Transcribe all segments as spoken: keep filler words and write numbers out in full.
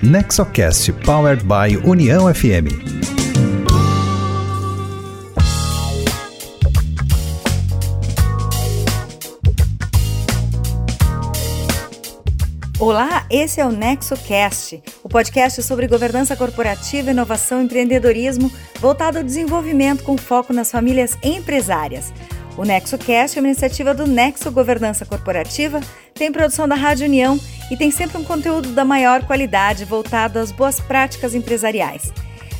NexoCast, powered by União F M. Olá, esse é o NexoCast, o podcast sobre governança corporativa, inovação e empreendedorismo voltado ao desenvolvimento com foco nas famílias empresárias. O NexoCast é uma iniciativa do Nexo Governança Corporativa, tem produção da Rádio União e tem sempre um conteúdo da maior qualidade voltado às boas práticas empresariais.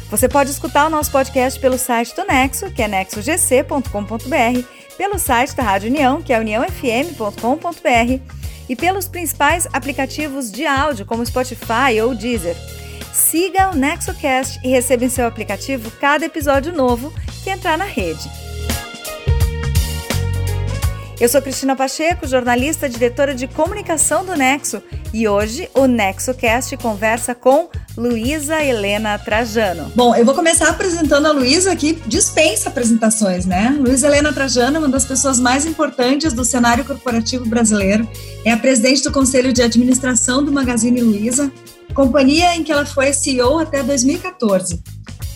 Você pode escutar o nosso podcast pelo site do Nexo, que é nexo g c ponto com ponto b r, pelo site da Rádio União, que é união f m ponto com ponto b r, e pelos principais aplicativos de áudio, como Spotify ou Deezer. Siga o NexoCast e receba em seu aplicativo cada episódio novo que entrar na rede. Eu sou Cristina Pacheco, jornalista e diretora de comunicação do Nexo, e hoje o NexoCast conversa com Luiza Helena Trajano. Bom, eu vou começar apresentando a Luiza, que dispensa apresentações, né? Luiza Helena Trajano é uma das pessoas mais importantes do cenário corporativo brasileiro. É a presidente do Conselho de Administração do Magazine Luiza, companhia em que ela foi C E O até dois mil e catorze.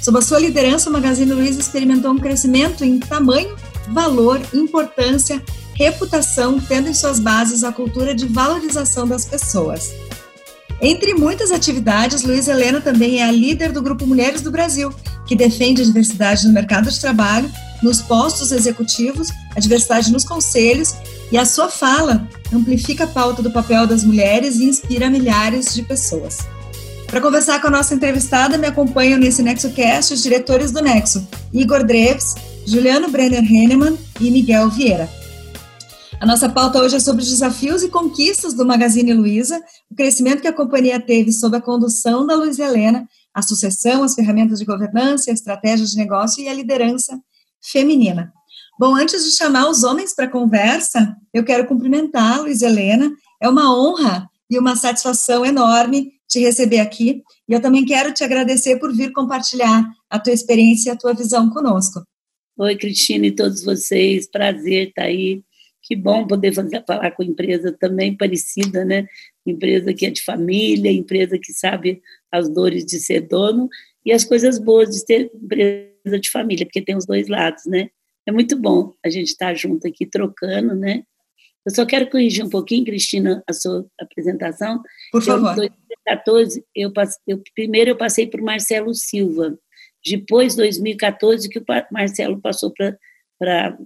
Sob a sua liderança, o Magazine Luiza experimentou um crescimento em tamanho, valor, importância, reputação, tendo em suas bases a cultura de valorização das pessoas. Entre muitas atividades, Luiza Helena também é a líder do Grupo Mulheres do Brasil, que defende a diversidade no mercado de trabalho, nos postos executivos, a diversidade nos conselhos, e a sua fala amplifica a pauta do papel das mulheres e inspira milhares de pessoas. Para conversar com a nossa entrevistada, me acompanham nesse NexoCast os diretores do Nexo, Igor Dreves, Juliano Brenner-Henneman e Miguel Vieira. A nossa pauta hoje é sobre os desafios e conquistas do Magazine Luiza, o crescimento que a companhia teve sob a condução da Luiza Helena, a sucessão, as ferramentas de governança, estratégias de negócio e a liderança feminina. Bom, antes de chamar os homens para a conversa, eu quero cumprimentar a Luiza Helena. É uma honra e uma satisfação enorme te receber aqui. E eu também quero te agradecer por vir compartilhar a tua experiência e a tua visão conosco. Oi, Cristina e todos vocês. Prazer estar aí. Que bom poder fazer, falar com empresa também parecida, né? Empresa que é de família, empresa que sabe as dores de ser dono e as coisas boas de ser empresa de família, porque tem os dois lados, né? É muito bom a gente estar tá junto aqui, trocando, né? Eu só quero corrigir um pouquinho, Cristina, a sua apresentação. Por favor. Em dois mil e catorze, eu, eu, primeiro eu passei por Marcelo Silva. Depois, em dois mil e catorze, que o Marcelo passou para... para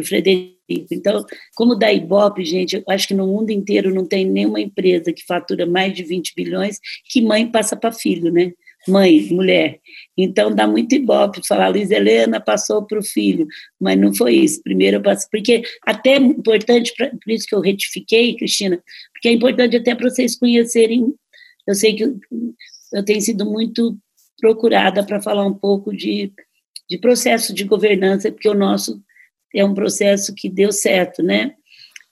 o Frederico. Então, como da Ibope, gente, eu acho que no mundo inteiro não tem nenhuma empresa que fatura mais de vinte bilhões que mãe passa para filho, né? Mãe, mulher. Então, dá muito Ibope falar, Luiza Helena passou para o filho, mas não foi isso. Primeiro eu passo, porque até é importante, pra, por isso que eu retifiquei, Cristina, porque é importante até para vocês conhecerem, eu sei que eu, eu tenho sido muito procurada para falar um pouco de, de processo de governança, porque o nosso é um processo que deu certo, né?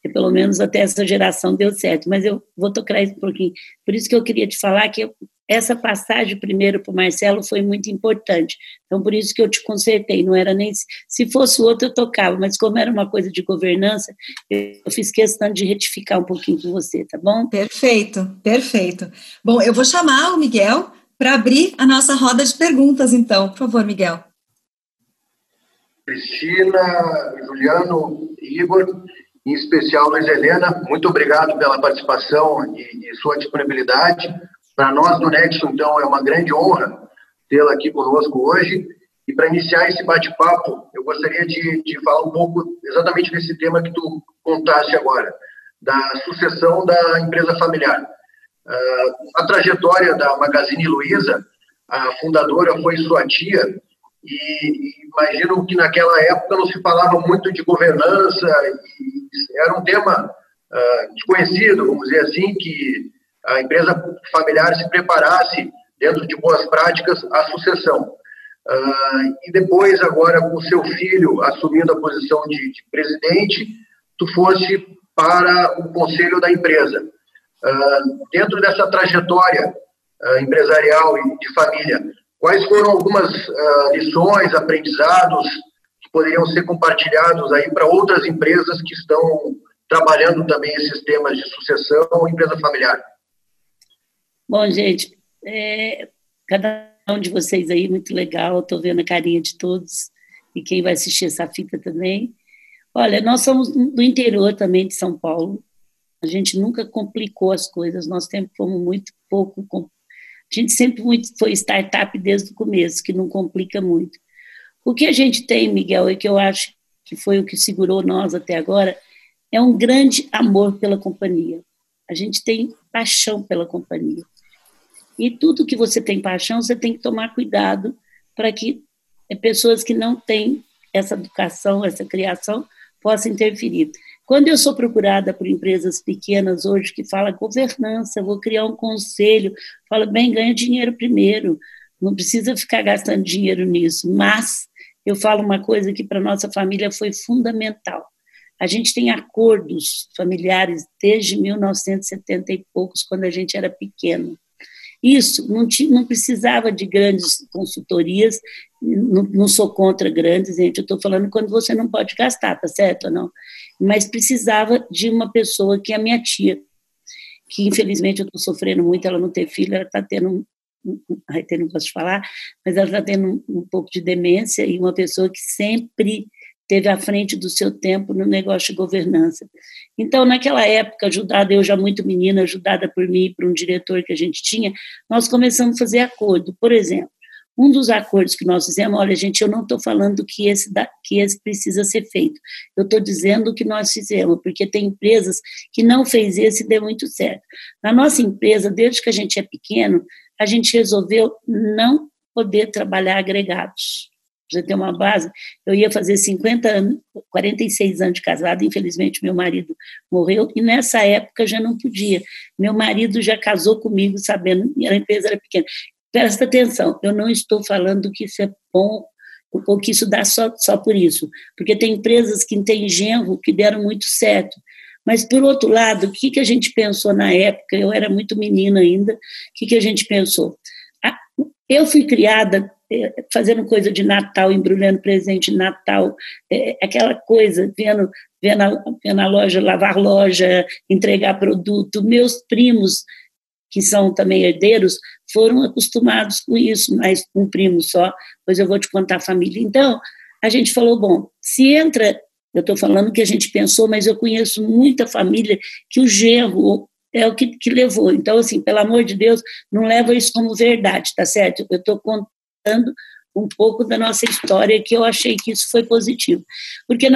E pelo menos até essa geração deu certo, mas eu vou tocar isso um pouquinho. Por isso que eu queria te falar que eu, essa passagem primeiro para o Marcelo foi muito importante. Então, por isso que eu te consertei, não era nem... Se fosse outro, eu tocava, mas como era uma coisa de governança, eu fiz questão de retificar um pouquinho com você, tá bom? Perfeito, perfeito. Bom, eu vou chamar o Miguel para abrir a nossa roda de perguntas, então. Por favor, Miguel. Cristina, Juliano, Igor, em especial Luiza Helena, muito obrigado pela participação e, e sua disponibilidade. Para nós do Nexo, então, é uma grande honra tê-la aqui conosco hoje. E para iniciar esse bate-papo, eu gostaria de, de falar um pouco exatamente desse tema que tu contaste agora, da sucessão da empresa familiar. Uh, a trajetória da Magazine Luiza, a fundadora foi sua tia, e imagino que naquela época não se falava muito de governança, e era um tema uh, desconhecido, vamos dizer assim, que a empresa familiar se preparasse dentro de boas práticas à sucessão. Uh, e depois, agora, com seu filho assumindo a posição de, de presidente, tu fosse para o conselho da empresa. Uh, dentro dessa trajetória uh, empresarial e de família, quais foram algumas uh, lições, aprendizados que poderiam ser compartilhados aí para outras empresas que estão trabalhando também esses temas de sucessão ou empresa familiar? Bom, gente, é, cada um de vocês aí, muito legal, estou vendo a carinha de todos e quem vai assistir essa fita também. Olha, nós somos do interior também de São Paulo, a gente nunca complicou as coisas, nós sempre fomos muito pouco, a gente sempre muito foi startup desde o começo, que não complica muito. O que a gente tem, Miguel, e que eu acho que foi o que segurou nós até agora, é um grande amor pela companhia. A gente tem paixão pela companhia. E tudo que você tem paixão, você tem que tomar cuidado para que pessoas que não têm essa educação, essa criação, possam interferir. Quando eu sou procurada por empresas pequenas hoje que falam governança, vou criar um conselho, falo, bem, ganha dinheiro primeiro, não precisa ficar gastando dinheiro nisso. Mas eu falo uma coisa que para a nossa família foi fundamental. A gente tem acordos familiares desde mil novecentos e setenta e poucos, quando a gente era pequeno. Isso não, t- não precisava de grandes consultorias, não, não sou contra grandes, gente, eu estou falando quando você não pode gastar, tá certo ou não? Mas precisava de uma pessoa que é a minha tia, que infelizmente eu estou sofrendo muito, ela não ter filho, ela está tendo, eu não posso falar, mas ela está tendo um, um pouco de demência, e uma pessoa que sempre teve à frente do seu tempo no negócio de governança. Então, naquela época, ajudada, eu já muito menina, ajudada por mim e por um diretor que a gente tinha, nós começamos a fazer acordo. Por exemplo, um dos acordos que nós fizemos, olha, gente, eu não estou falando que esse, da, que esse precisa ser feito, eu estou dizendo o que nós fizemos, porque tem empresas que não fez esse e deu muito certo. Na nossa empresa, desde que a gente é pequeno, a gente resolveu não poder trabalhar agregados. Pra você ter uma base, eu ia fazer cinquenta anos, quarenta e seis anos de casada, infelizmente meu marido morreu, e nessa época já não podia. Meu marido já casou comigo sabendo, a empresa era pequena. Presta atenção, eu não estou falando que isso é bom, ou que isso dá só, só por isso, porque tem empresas que têm genro que deram muito certo. Mas, por outro lado, o que, que a gente pensou na época? Eu era muito menina ainda, o que, que a gente pensou? Eu fui criada fazendo coisa de Natal, embrulhando presente de Natal, é, aquela coisa, vendo, vendo, a, vendo a loja, lavar loja, entregar produto. Meus primos, que são também herdeiros, foram acostumados com isso, mas um primo só, pois eu vou te contar a família. Então, a gente falou, bom, se entra, eu estou falando que a gente pensou, mas eu conheço muita família que o genro é o que, que levou. Então, assim, pelo amor de Deus, não leva isso como verdade, tá certo? Eu estou contando um pouco da nossa história, que eu achei que isso foi positivo. Porque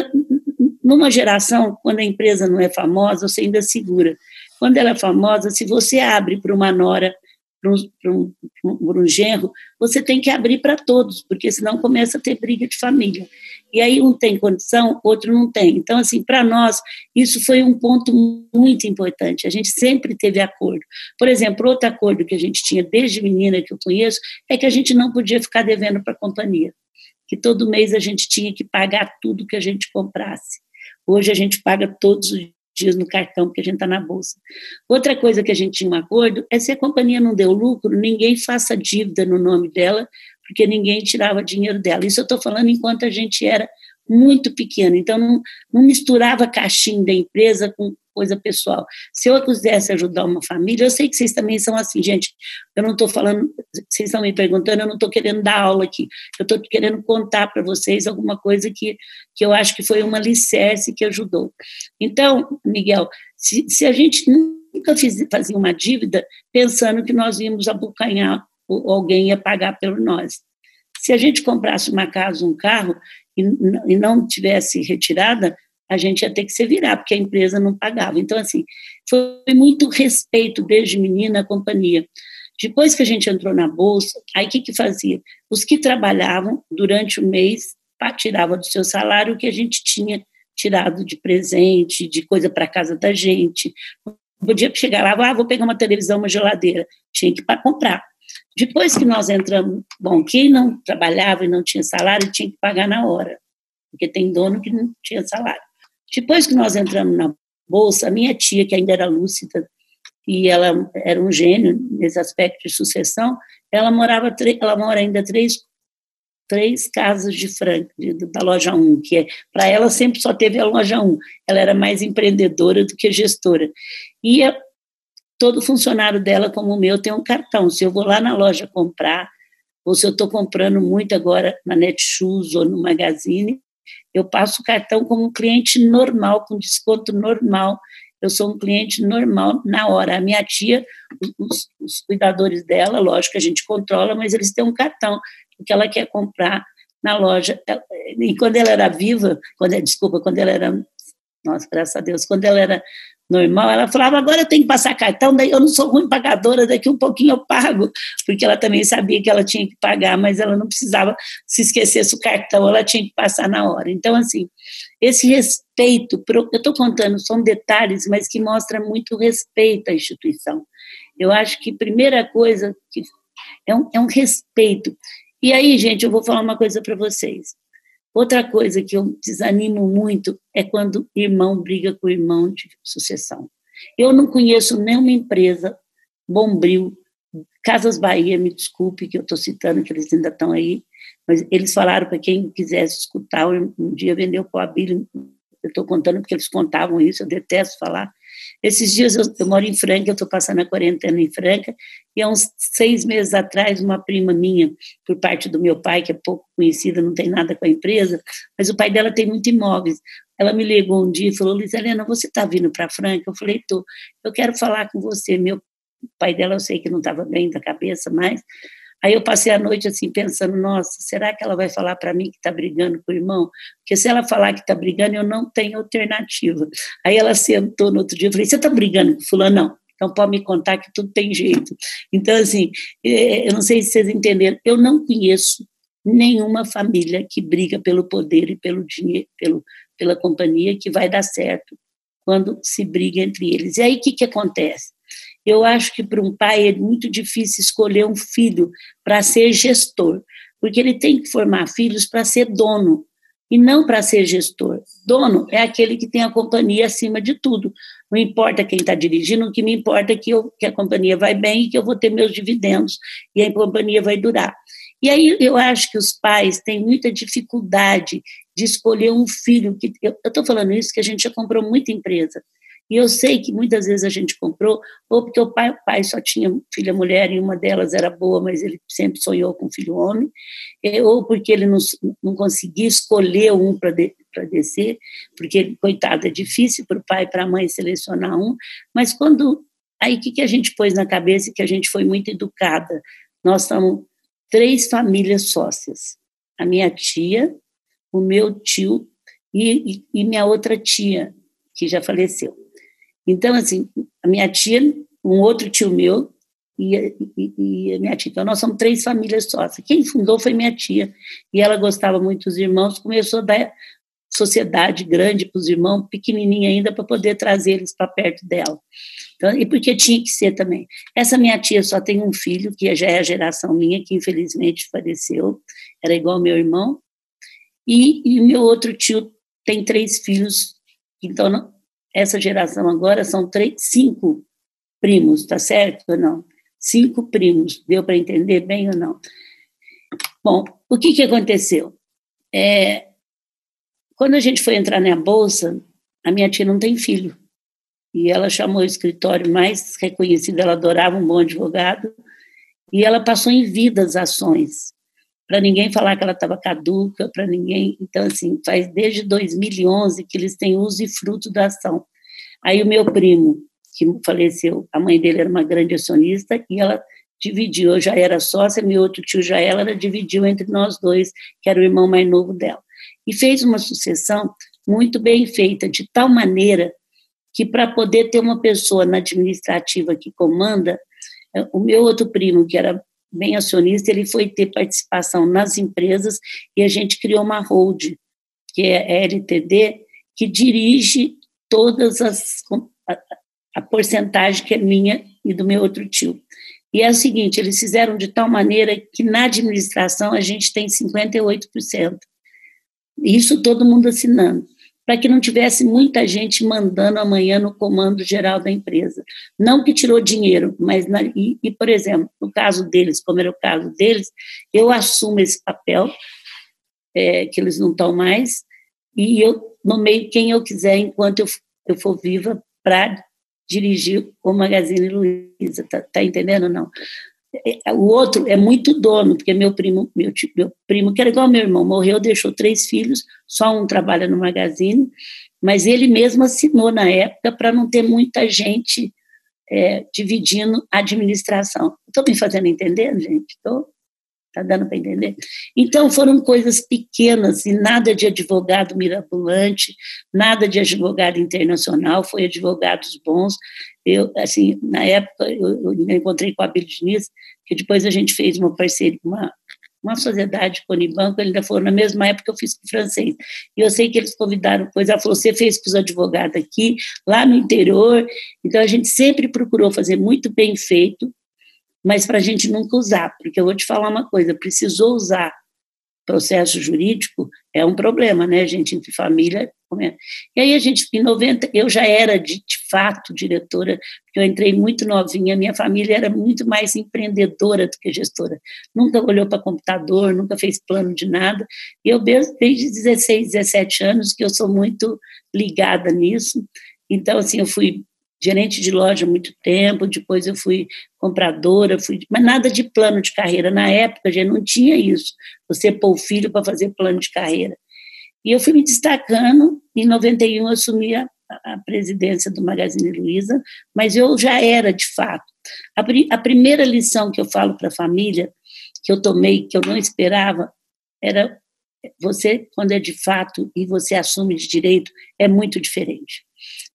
numa geração, quando a empresa não é famosa, você ainda segura. Quando ela é famosa, se você abre para uma nora, para um, para um, para um genro, você tem que abrir para todos, porque senão começa a ter briga de família. E aí um tem condição, outro não tem. Então, assim, para nós, isso foi um ponto muito importante. A gente sempre teve acordo. Por exemplo, outro acordo que a gente tinha desde menina, que eu conheço, é que a gente não podia ficar devendo para a companhia, que todo mês a gente tinha que pagar tudo que a gente comprasse. Hoje a gente paga todos os dias no cartão, porque a gente está na bolsa. Outra coisa que a gente tinha um acordo é, se a companhia não deu lucro, ninguém faça dívida no nome dela, porque ninguém tirava dinheiro dela. Isso eu estou falando enquanto a gente era muito pequena, então não, não misturava caixinha da empresa com coisa pessoal. Se eu quisesse ajudar uma família, eu sei que vocês também são assim, gente, eu não estou falando, vocês estão me perguntando, eu não estou querendo dar aula aqui, eu estou querendo contar para vocês alguma coisa que, que eu acho que foi uma alicerce que ajudou. Então, Miguel, se, se a gente nunca fiz, fazia uma dívida pensando que nós íamos abocanhar ou alguém ia pagar por nós. Se a gente comprasse uma casa, um carro, e, e não tivesse retirada, a gente ia ter que se virar, porque a empresa não pagava. Então, assim, foi muito respeito desde menina à companhia. Depois que a gente entrou na Bolsa, aí o que, que fazia? Os que trabalhavam durante o mês tiravam do seu salário o que a gente tinha tirado de presente, de coisa para casa da gente. Não podia chegar lá, ah, vou pegar uma televisão, uma geladeira. Tinha que ir para comprar. Depois que nós entramos, bom, quem não trabalhava e não tinha salário tinha que pagar na hora, porque tem dono que não tinha salário. Depois que nós entramos na Bolsa, a minha tia, que ainda era lúcida, e ela era um gênio nesse aspecto de sucessão, ela, morava, ela mora ainda três, três casas de Franca, da loja um, que é, para ela sempre só teve a loja um, ela era mais empreendedora do que gestora. E a, todo funcionário dela, como o meu, tem um cartão. Se eu vou lá na loja comprar, ou se eu estou comprando muito agora na Netshoes ou no Magazine, eu passo o cartão como um cliente normal, com desconto normal. Eu sou um cliente normal na hora. A minha tia, os, os cuidadores dela, lógico que a gente controla, mas eles têm um cartão, porque ela quer comprar na loja. Ela, e quando ela era viva, quando, desculpa, quando ela era... Nossa, graças a Deus, quando ela era normal, ela falava, agora eu tenho que passar cartão, daí eu não sou ruim pagadora, daqui um pouquinho eu pago, porque ela também sabia que ela tinha que pagar, mas ela não precisava, se esquecesse o cartão, ela tinha que passar na hora. Então, assim, esse respeito, pro, eu estou contando, são detalhes, mas que mostra muito respeito à instituição. Eu acho que primeira coisa que é, um, é um respeito. E aí, gente, eu vou falar uma coisa para vocês. Outra coisa que eu desanimo muito é quando irmão briga com irmão de sucessão. Eu não conheço nenhuma empresa, Bombril, Casas Bahia, me desculpe que eu estou citando, que eles ainda estão aí, mas eles falaram para quem quisesse escutar, um dia vendeu para o Abílio, eu estou contando porque eles contavam isso, eu detesto falar. Esses dias, eu, eu moro em Franca, eu estou passando a quarentena em Franca, e há uns seis meses atrás, uma prima minha, por parte do meu pai, que é pouco conhecida, não tem nada com a empresa, mas o pai dela tem muito imóveis. Ela me ligou um dia e falou, Luiza Helena, você está vindo para Franca? Eu falei, estou. Eu quero falar com você. Meu pai dela, eu sei que não estava bem da cabeça, mas... Aí eu passei a noite assim pensando, nossa, será que ela vai falar para mim que está brigando com o irmão? Porque se ela falar que está brigando, eu não tenho alternativa. Aí ela sentou no outro dia, eu falei, você está brigando com fulano? Não, então pode me contar que tudo tem jeito. Então, assim, eu não sei se vocês entenderam, eu não conheço nenhuma família que briga pelo poder e pelo dinheiro, pelo, pela companhia, que vai dar certo quando se briga entre eles. E aí o que, que acontece? Eu acho que para um pai é muito difícil escolher um filho para ser gestor, porque ele tem que formar filhos para ser dono, e não para ser gestor. Dono é aquele que tem a companhia acima de tudo. Não importa quem está dirigindo, o que me importa é que, eu, que a companhia vai bem e que eu vou ter meus dividendos, e a companhia vai durar. E aí eu acho que os pais têm muita dificuldade de escolher um filho. Que, eu estou falando isso porque a gente já comprou muita empresa. E eu sei que muitas vezes a gente comprou, ou porque o pai, o pai só tinha filha mulher e uma delas era boa, mas ele sempre sonhou com filho homem, ou porque ele não, não conseguia escolher um para de, para descer, porque, coitado, é difícil para o pai e para a mãe selecionar um. Mas quando... Aí o que, que a gente pôs na cabeça? Que a gente foi muito educada. Nós somos três famílias sócias. A minha tia, o meu tio e, e, e minha outra tia, que já faleceu. Então, assim, a minha tia, um outro tio meu e, e, e a minha tia. Então, nós somos três famílias sócias. Quem fundou foi minha tia. E ela gostava muito dos irmãos, começou a dar sociedade grande para os irmãos, pequenininha ainda, para poder trazer eles para perto dela. Então, e porque tinha que ser também. Essa minha tia só tem um filho, que já é a geração minha, que infelizmente faleceu, era igual ao meu irmão. E, e meu outro tio tem três filhos, então... Não, essa geração agora são três, cinco primos, tá certo ou não? Cinco primos, deu para entender bem ou não? Bom, o que, que aconteceu? É, quando a gente foi entrar na Bolsa, a minha tia não tem filho, e ela chamou o escritório mais reconhecido, ela adorava um bom advogado, e ela passou em vida as ações, para ninguém falar que ela estava caduca, para ninguém... Então, assim, faz desde dois mil e onze que eles têm uso e fruto da ação. Aí o meu primo, que faleceu, a mãe dele era uma grande acionista, e ela dividiu, eu já era sócia, meu outro tio já era, ela dividiu entre nós dois, que era o irmão mais novo dela. E fez uma sucessão muito bem feita, de tal maneira que, para poder ter uma pessoa na administrativa que comanda, o meu outro primo, que era bem acionista, ele foi ter participação nas empresas e a gente criou uma holding, que é a R T D, que dirige todas as... a, a porcentagem que é minha e do meu outro tio. E é o seguinte, eles fizeram de tal maneira que na administração a gente tem cinquenta e oito por cento. Isso todo mundo assinando, para que não tivesse muita gente mandando amanhã no comando geral da empresa. Não que tirou dinheiro, mas, na, e, e, por exemplo, no caso deles, como era o caso deles, eu assumo esse papel, é, que eles não estão mais, e eu nomeio quem eu quiser enquanto eu, eu for viva para dirigir o Magazine Luiza, tá, tá entendendo ou não? O outro é muito dono, porque meu primo, meu, meu primo, que era igual meu irmão, morreu, deixou três filhos, só um trabalha no Magazine, mas ele mesmo assinou na época para não ter muita gente é, dividindo a administração. Estou me fazendo entender, gente? Estou? Está dando para entender? Então, foram coisas pequenas, e nada de advogado mirabolante, nada de advogado internacional, foi advogados bons. Eu, assim, na época, eu, eu me encontrei com a Abílio, que depois a gente fez uma parceria, uma, uma sociedade com o Unibanco, ele ainda falou, na mesma época eu fiz com o francês. E eu sei que eles convidaram, pois ela falou, você fez com os advogados aqui, lá no interior. Então, a gente sempre procurou fazer muito bem feito, mas para a gente nunca usar, porque eu vou te falar uma coisa, precisou usar processo jurídico, é um problema, né, gente, entre família. E aí a gente, em noventa, eu já era de, de fato diretora, porque eu entrei muito novinha, minha família era muito mais empreendedora do que gestora, nunca olhou para computador, nunca fez plano de nada, e eu desde dezesseis, dezessete anos que eu sou muito ligada nisso, então, assim, eu fui gerente de loja há muito tempo, depois eu fui compradora, fui, mas nada de plano de carreira. Na época, já não tinha isso, você pôr o filho para fazer plano de carreira. E eu fui me destacando, em noventa e um eu assumi a, a presidência do Magazine Luiza, mas eu já era, de fato. A, a primeira lição que eu falo para a família, que eu tomei, que eu não esperava, era você, quando é de fato e você assume de direito, é muito diferente.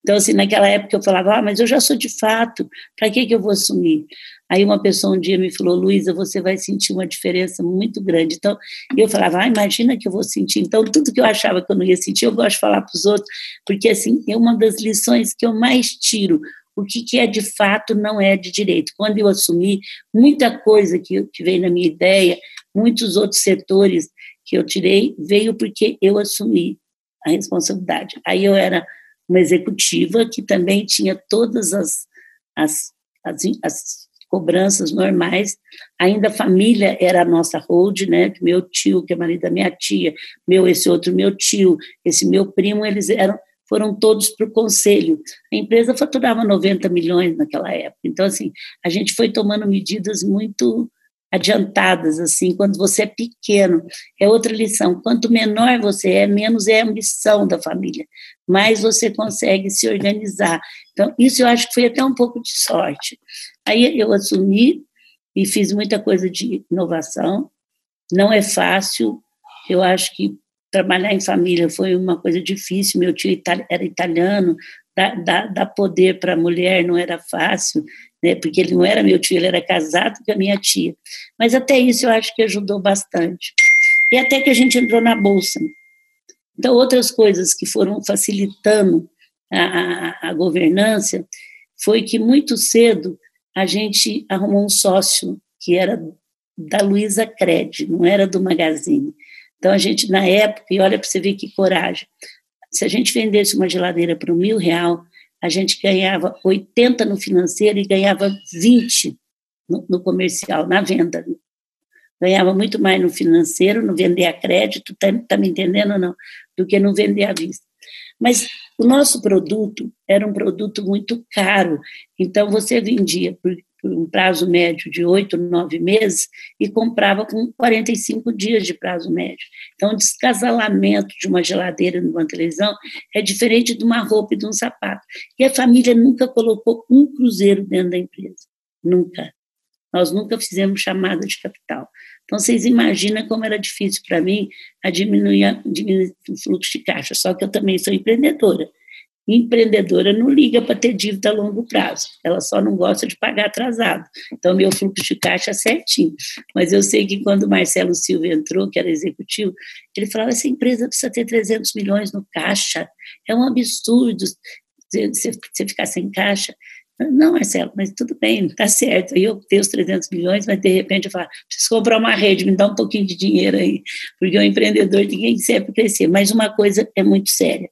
Então, assim, naquela época eu falava, ah, mas eu já sou de fato, para que que eu vou assumir? Aí uma pessoa um dia me falou, Luiza, você vai sentir uma diferença muito grande. Então, eu falava, ah, imagina que eu vou sentir. Então, tudo que eu achava que eu não ia sentir, eu gosto de falar para os outros, porque, assim, é uma das lições que eu mais tiro, o que que é de fato não é de direito. Quando eu assumi, muita coisa que, que veio na minha ideia, muitos outros setores que eu tirei, veio porque eu assumi a responsabilidade. Aí eu era uma executiva que também tinha todas as, as, as, as cobranças normais, ainda a família era a nossa hold, né, meu tio, que é marido da minha tia, meu, esse outro meu tio, esse meu primo, eles eram, foram todos para o conselho. A empresa faturava noventa milhões naquela época, então, assim, a gente foi tomando medidas muito adiantadas, assim, quando você é pequeno, é outra lição, quanto menor você é, menos é a ambição da família, mais você consegue se organizar. Então, isso eu acho que foi até um pouco de sorte. Aí eu assumi e fiz muita coisa de inovação, não é fácil, eu acho que trabalhar em família foi uma coisa difícil, meu tio era italiano, dar, dar, dar poder para a mulher não era fácil, porque ele não era meu tio, ele era casado com a minha tia. Mas até isso eu acho que ajudou bastante. E até que a gente entrou na Bolsa. Então, outras coisas que foram facilitando a, a, a governança foi que muito cedo a gente arrumou um sócio que era da Luizacred, não era do Magazine. Então, a gente, na época, e olha para você ver que coragem, se a gente vendesse uma geladeira por mil real, a gente ganhava oitenta no financeiro e ganhava vinte no, no comercial, na venda. Ganhava muito mais no financeiro, no vender a crédito, tá, tá me entendendo ou não? Do que no vender à vista. Mas o nosso produto era um produto muito caro, então você vendia por, por um prazo médio de oito, nove meses e comprava com quarenta e cinco dias de prazo médio. Então, o descasalamento de uma geladeira e de uma televisão é diferente de uma roupa e de um sapato. E a família nunca colocou um cruzeiro dentro da empresa. Nunca. Nós nunca fizemos chamada de capital. Então, vocês imaginam como era difícil para mim a diminuir, diminuir o fluxo de caixa, só que eu também sou empreendedora. E empreendedora não liga para ter dívida a longo prazo, ela só não gosta de pagar atrasado. Então, meu fluxo de caixa é certinho. Mas eu sei que quando o Marcelo Silva entrou, que era executivo, ele falava, essa empresa precisa ter trezentos milhões no caixa, é um absurdo você ficar sem caixa. Não, Marcelo, mas tudo bem, tá certo. Aí eu tenho os trezentos milhões, mas de repente eu falo, preciso comprar uma rede, me dá um pouquinho de dinheiro aí, porque o empreendedor ninguém sempre crescer. Mas uma coisa é muito séria.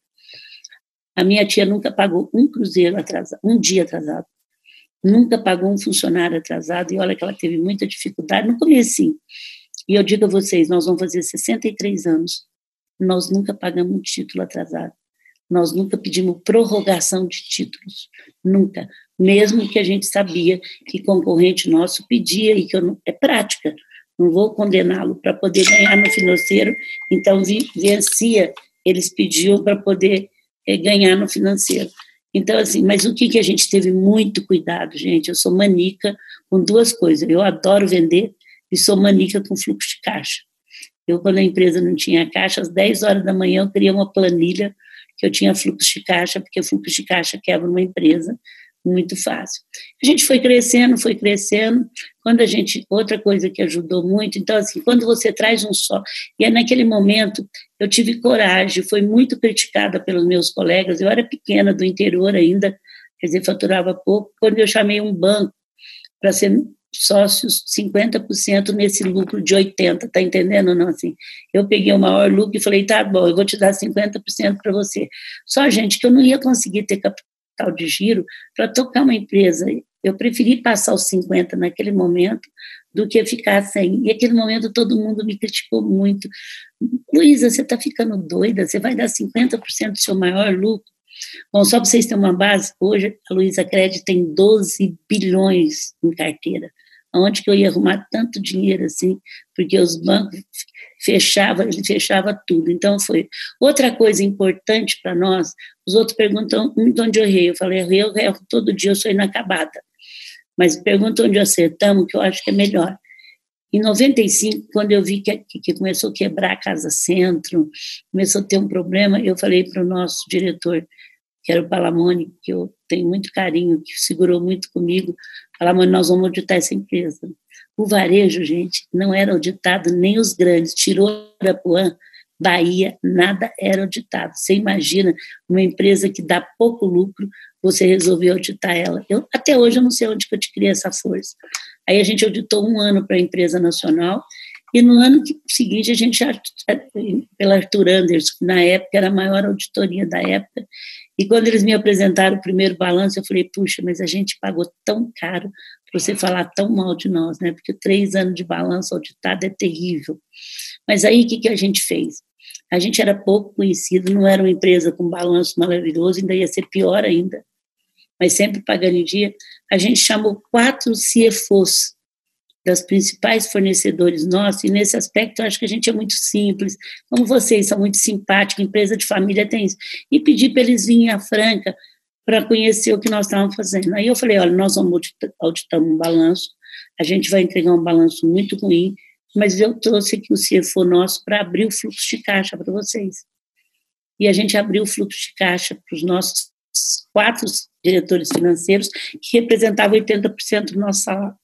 A minha tia nunca pagou um cruzeiro atrasado, um dia atrasado. Nunca pagou um funcionário atrasado, e olha que ela teve muita dificuldade no comecinho. E eu digo a vocês, nós vamos fazer sessenta e três anos, nós nunca pagamos um título atrasado. Nós nunca pedimos prorrogação de títulos, nunca, mesmo que a gente sabia que concorrente nosso pedia, e que eu não, é prática, não vou condená-lo para poder ganhar no financeiro, então vencia, eles pediam para poder é, ganhar no financeiro. Então, assim, mas o que, que a gente teve muito cuidado, gente? Eu sou manica com duas coisas, eu adoro vender e sou manica com fluxo de caixa. Eu, quando a empresa não tinha caixa, às dez horas da manhã eu criei uma planilha que eu tinha fluxo de caixa, porque fluxo de caixa quebra uma empresa muito fácil. A gente foi crescendo, foi crescendo, quando a gente, outra coisa que ajudou muito, então, assim, quando você traz um só, e é naquele momento eu tive coragem, fui muito criticada pelos meus colegas, eu era pequena, do interior ainda, quer dizer, faturava pouco, quando eu chamei um banco para ser sócios cinquenta por cento nesse lucro de oitenta por cento, tá entendendo? Não, assim, eu peguei o maior lucro e falei, tá bom, eu vou te dar cinquenta por cento para você. Só, gente, que eu não ia conseguir ter capital de giro para tocar uma empresa. Eu preferi passar os cinquenta por cento naquele momento do que ficar sem. E naquele momento todo mundo me criticou muito. Luiza, você tá ficando doida? Você vai dar cinquenta por cento do seu maior lucro? Bom, só para vocês terem uma base, hoje a Luizacred tem doze bilhões em carteira. Onde que eu ia arrumar tanto dinheiro assim? Porque os bancos fechavam, ele fechava tudo. Então, foi. Outra coisa importante para nós, os outros perguntam onde eu errei. Eu falei, eu erro todo dia, eu sou inacabada. Mas perguntam onde acertamos, que eu acho que é melhor. Em noventa e cinco, quando eu vi que, que começou a quebrar a Casa Centro, começou a ter um problema, eu falei para o nosso diretor, que era o Palamone, que eu tenho muito carinho, que segurou muito comigo, Palamone, nós vamos auditar essa empresa. O varejo, gente, não era auditado, nem os grandes, tirou Arapuã, Bahia, nada era auditado. Você imagina uma empresa que dá pouco lucro, você resolveu auditar ela. Eu, até hoje eu não sei onde que eu te criei essa força. Aí a gente auditou um ano para a empresa nacional, e no ano seguinte a gente, pela Arthur Anders, que na época era a maior auditoria da época, e quando eles me apresentaram o primeiro balanço, eu falei, puxa, mas a gente pagou tão caro para você falar tão mal de nós, né? Porque três anos de balanço auditado é terrível. Mas aí o que, que a gente fez? A gente era pouco conhecido, não era uma empresa com balanço maravilhoso, ainda ia ser pior ainda, mas sempre pagando em dia. A gente chamou quatro C F Os das principais fornecedores nossos, e nesse aspecto eu acho que a gente é muito simples, como vocês são muito simpáticos, empresa de família tem isso, e pedi para eles virem à Franca para conhecer o que nós estávamos fazendo. Aí eu falei, olha, nós vamos auditar um balanço, a gente vai entregar um balanço muito ruim, mas eu trouxe aqui o C F O nosso para abrir o fluxo de caixa para vocês. E a gente abriu o fluxo de caixa para os nossos quatro diretores financeiros, que representavam oitenta por cento do nosso salário.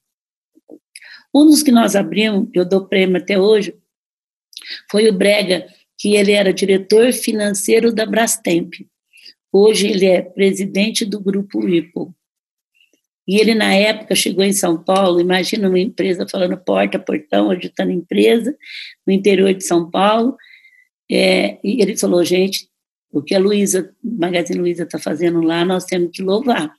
Um dos que nós abrimos, eu dou prêmio até hoje, foi o Brega, que ele era diretor financeiro da Brastemp. Hoje ele é presidente do Grupo Ipo. E ele, na época, chegou em São Paulo, imagina uma empresa falando porta, portão, auditando empresa, no interior de São Paulo, é, e ele falou, gente, o que a Luiza, Magazine Luiza está fazendo lá, nós temos que louvar.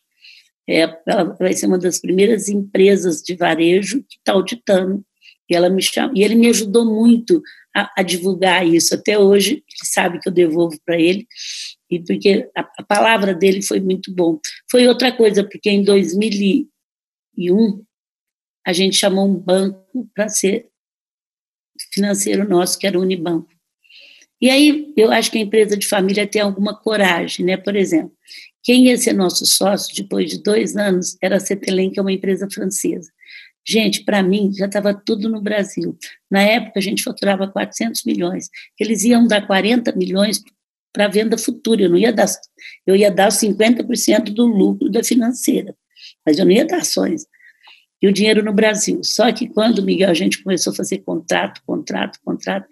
É, ela vai ser uma das primeiras empresas de varejo que está auditando. E, ela me chama, e ele me ajudou muito a, a divulgar isso. Até hoje, ele sabe que eu devolvo para ele, e porque a, a palavra dele foi muito bom. Foi outra coisa, porque em dois mil e um, a gente chamou um banco para ser financeiro nosso, que era o Unibanco. E aí, eu acho que a empresa de família tem alguma coragem, né? Por exemplo, quem ia ser nosso sócio depois de dois anos era a Cetelem, que é uma empresa francesa. Gente, para mim, já estava tudo no Brasil. Na época, a gente faturava quatrocentos milhões. Eles iam dar quarenta milhões para venda futura. Eu não ia dar, eu ia dar cinquenta por cento do lucro da financeira, mas eu não ia dar ações. E o dinheiro no Brasil. Só que quando, Miguel, a gente começou a fazer contrato, contrato, contrato,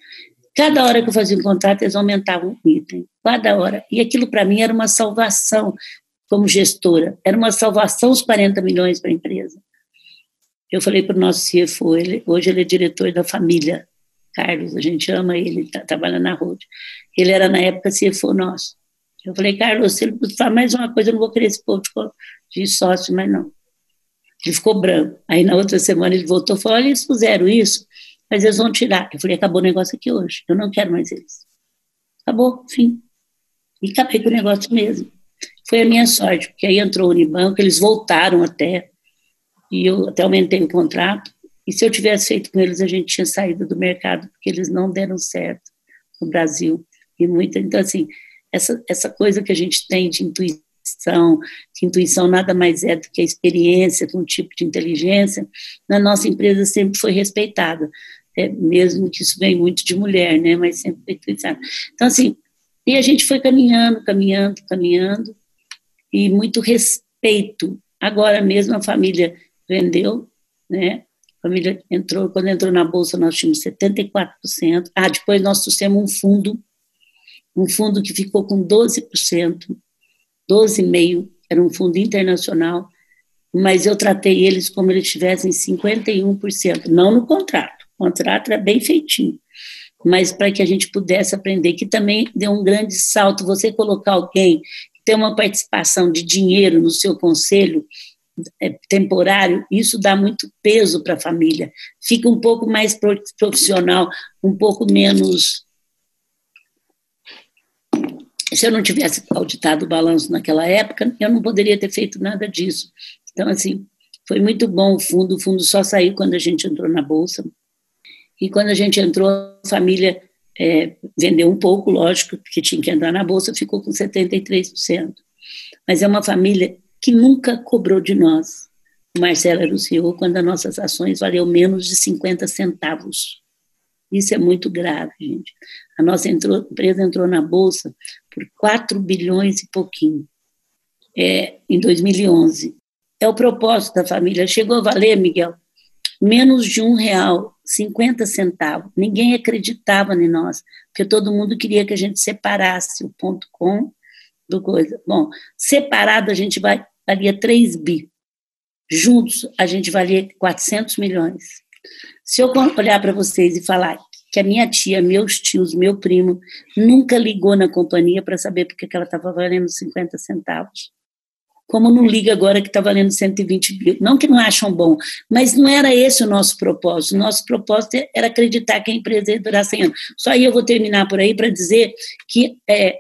cada hora que eu fazia um contrato, eles aumentavam um item, cada hora. E aquilo, para mim, era uma salvação como gestora. Era uma salvação os quarenta milhões para a empresa. Eu falei para o nosso C F O, ele, hoje ele é diretor da família, Carlos, a gente ama ele, ele tá, trabalha na Road. Ele era, na época, C F O nosso. Eu falei, Carlos, se ele falar mais uma coisa, eu não vou querer esse povo de sócio, mas não. Ele ficou branco. Aí, na outra semana, ele voltou e falou, olha, eles fizeram isso, mas eles vão tirar. Eu falei, acabou o negócio aqui hoje, eu não quero mais eles. Acabou, fim. E acabei com o negócio mesmo. Foi a minha sorte, porque aí entrou o Unibanco, eles voltaram até, e eu até aumentei o contrato, e se eu tivesse feito com eles, a gente tinha saído do mercado, porque eles não deram certo no Brasil. E muito, então, assim, essa, essa coisa que a gente tem de intuição, que intuição nada mais é do que a experiência com um tipo de inteligência, na nossa empresa sempre foi respeitada, é, mesmo que isso vem muito de mulher, né, mas sempre foi utilizado. Então, assim, e a gente foi caminhando, caminhando, caminhando, e muito respeito. Agora mesmo a família vendeu, né? A família entrou, quando entrou na Bolsa nós tínhamos setenta e quatro por cento. Ah, depois nós trouxemos um fundo, um fundo que ficou com doze por cento, doze vírgula cinco por cento, era um fundo internacional, mas eu tratei eles como eles tivessem cinquenta e um por cento, não no contrato, o contrato era bem feitinho, mas para que a gente pudesse aprender, que também deu um grande salto, você colocar alguém que tem uma participação de dinheiro no seu conselho é, temporário, isso dá muito peso para a família, fica um pouco mais profissional, um pouco menos... Se eu não tivesse auditado o balanço naquela época, eu não poderia ter feito nada disso. Então, assim, foi muito bom o fundo, o fundo só saiu quando a gente entrou na Bolsa. E quando a gente entrou, a família é, vendeu um pouco, lógico, porque tinha que entrar na Bolsa, ficou com setenta e três por cento. Mas é uma família que nunca cobrou de nós. O Marcelo era o C E O quando as nossas ações valiam menos de cinquenta centavos. Isso é muito grave, gente. A nossa entrou, empresa entrou na Bolsa por quatro bilhões e pouquinho, é, em dois mil e onze. É o propósito da família. Chegou a valer, Miguel, menos de um real, cinquenta centavos. Ninguém acreditava em nós, porque todo mundo queria que a gente separasse o ponto com do coisa. Bom, separado a gente vai, valia três bi. Juntos a gente valia quatrocentos milhões. Se eu olhar para vocês e falar que a minha tia, meus tios, meu primo, nunca ligou na companhia para saber porque que ela estava valendo cinquenta centavos. Como não liga agora que está valendo cento e vinte mil. Não que não acham bom, mas não era esse o nosso propósito. O nosso propósito era acreditar que a empresa ia durar cem anos. Só aí eu vou terminar por aí para dizer que é,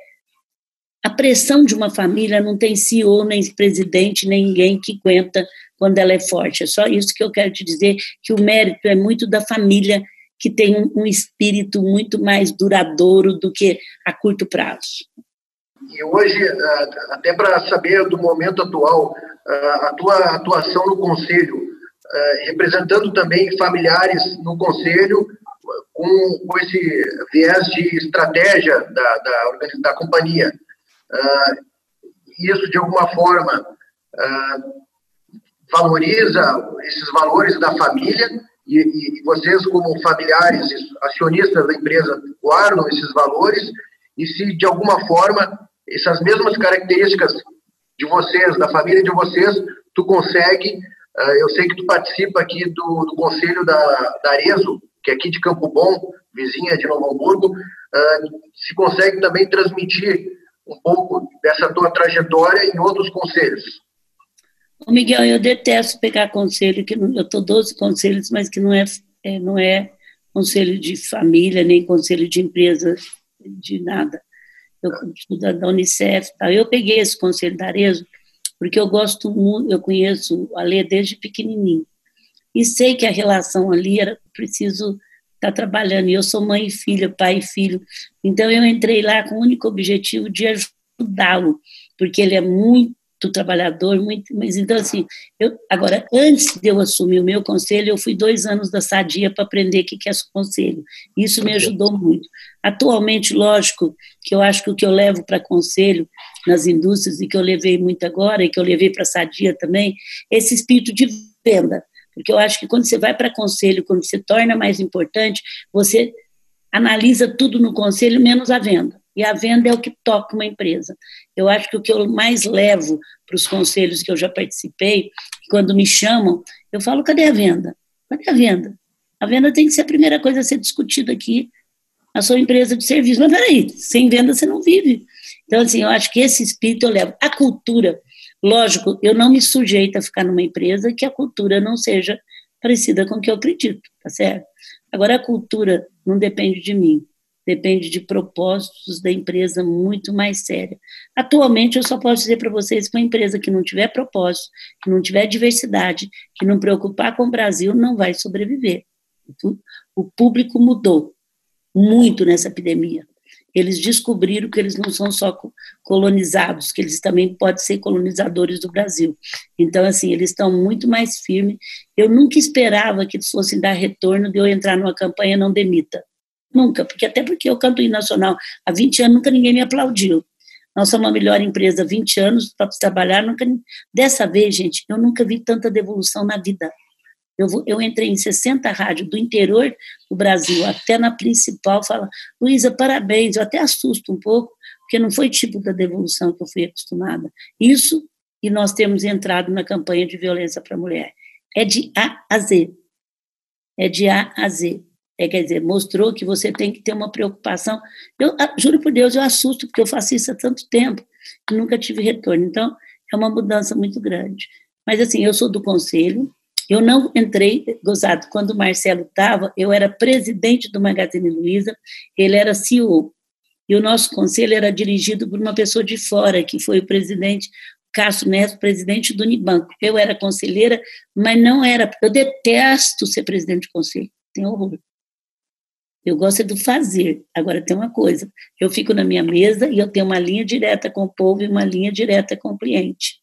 a pressão de uma família não tem C E O, nem presidente, nem ninguém que aguenta quando ela é forte. É só isso que eu quero te dizer, que o mérito é muito da família, que tem um, um espírito muito mais duradouro do que a curto prazo. E hoje, até para saber do momento atual, a tua atuação no Conselho, representando também familiares no Conselho, com esse viés de estratégia da, da, da companhia. Isso, de alguma forma, valoriza esses valores da família e, e vocês, como familiares, acionistas da empresa, guardam esses valores e se, de alguma forma, essas mesmas características de vocês, da família de vocês, tu consegue, eu sei que tu participa aqui do, do Conselho da, da Arezzo, que é aqui de Campo Bom, vizinha de Novo Hamburgo, se consegue também transmitir um pouco dessa tua trajetória em outros conselhos. Miguel, eu detesto pegar conselho, que não, eu estou doze conselhos, mas que não é, é, não é conselho de família, nem conselho de empresa, de nada. Eu da, da Unicef e tal. Eu peguei esse conselho da Arezzo porque eu gosto muito, eu conheço a Lê desde pequenininho. E sei que a relação ali era preciso estar trabalhando. E eu sou mãe e filha, pai e filho. Então eu entrei lá com o único objetivo de ajudá-lo, porque ele é muito do trabalhador, muito, mas então assim, eu, agora, antes de eu assumir o meu conselho, eu fui dois anos da Sadia para aprender o que é o conselho, isso me ajudou muito. Atualmente, lógico, que eu acho que o que eu levo para conselho nas indústrias, e que eu levei muito agora, e que eu levei para a Sadia também, esse espírito de venda, porque eu acho que quando você vai para conselho, quando se torna mais importante, você analisa tudo no conselho, menos a venda. E a venda é o que toca uma empresa. Eu acho que o que eu mais levo para os conselhos que eu já participei, quando me chamam, eu falo, cadê a venda? Cadê a venda? A venda tem que ser a primeira coisa a ser discutida aqui, a sua empresa de serviço. Mas peraí, sem venda você não vive. Então, assim, eu acho que esse espírito eu levo. A cultura, lógico, eu não me sujeito a ficar numa empresa que a cultura não seja parecida com o que eu acredito, tá certo? Agora, a cultura não depende de mim. depende de propósitos da empresa muito mais séria. Atualmente, eu só posso dizer para vocês que uma empresa que não tiver propósito, que não tiver diversidade, que não preocupar com o Brasil, não vai sobreviver. O público mudou muito nessa epidemia. Eles descobriram que eles não são só colonizados, que eles também podem ser colonizadores do Brasil. Então, assim, eles estão muito mais firmes. Eu nunca esperava que eles fossem dar retorno de eu entrar numa campanha não demita. Nunca, porque até porque eu canto hino nacional há vinte anos, nunca ninguém me aplaudiu. Nós somos a melhor empresa há vinte anos para trabalhar. Nunca, dessa vez, gente, eu nunca vi tanta devolução na vida. Eu, vou, eu entrei em sessenta rádios do interior do Brasil, até na principal, fala, Luiza, parabéns, eu até assusto um pouco, porque não foi tipo da devolução que eu fui acostumada. Isso, e nós temos entrado na campanha de violência para a mulher. É de A a Z. É de A a Z. É, quer dizer, mostrou que você tem que ter uma preocupação. Eu juro por Deus, eu assusto, porque eu faço isso há tanto tempo e nunca tive retorno. Então, é uma mudança muito grande. Mas, assim, eu sou do Conselho. Eu não entrei, gozado, quando o Marcelo estava, eu era presidente do Magazine Luiza, ele era C E O, e o nosso conselho era dirigido por uma pessoa de fora, que foi o presidente, Castro Neto, presidente do Unibanco. Eu era conselheira, mas não era, eu detesto ser presidente de conselho, tenho horror. Eu gosto é do fazer. Agora, tem uma coisa, eu fico na minha mesa e eu tenho uma linha direta com o povo e uma linha direta com o cliente.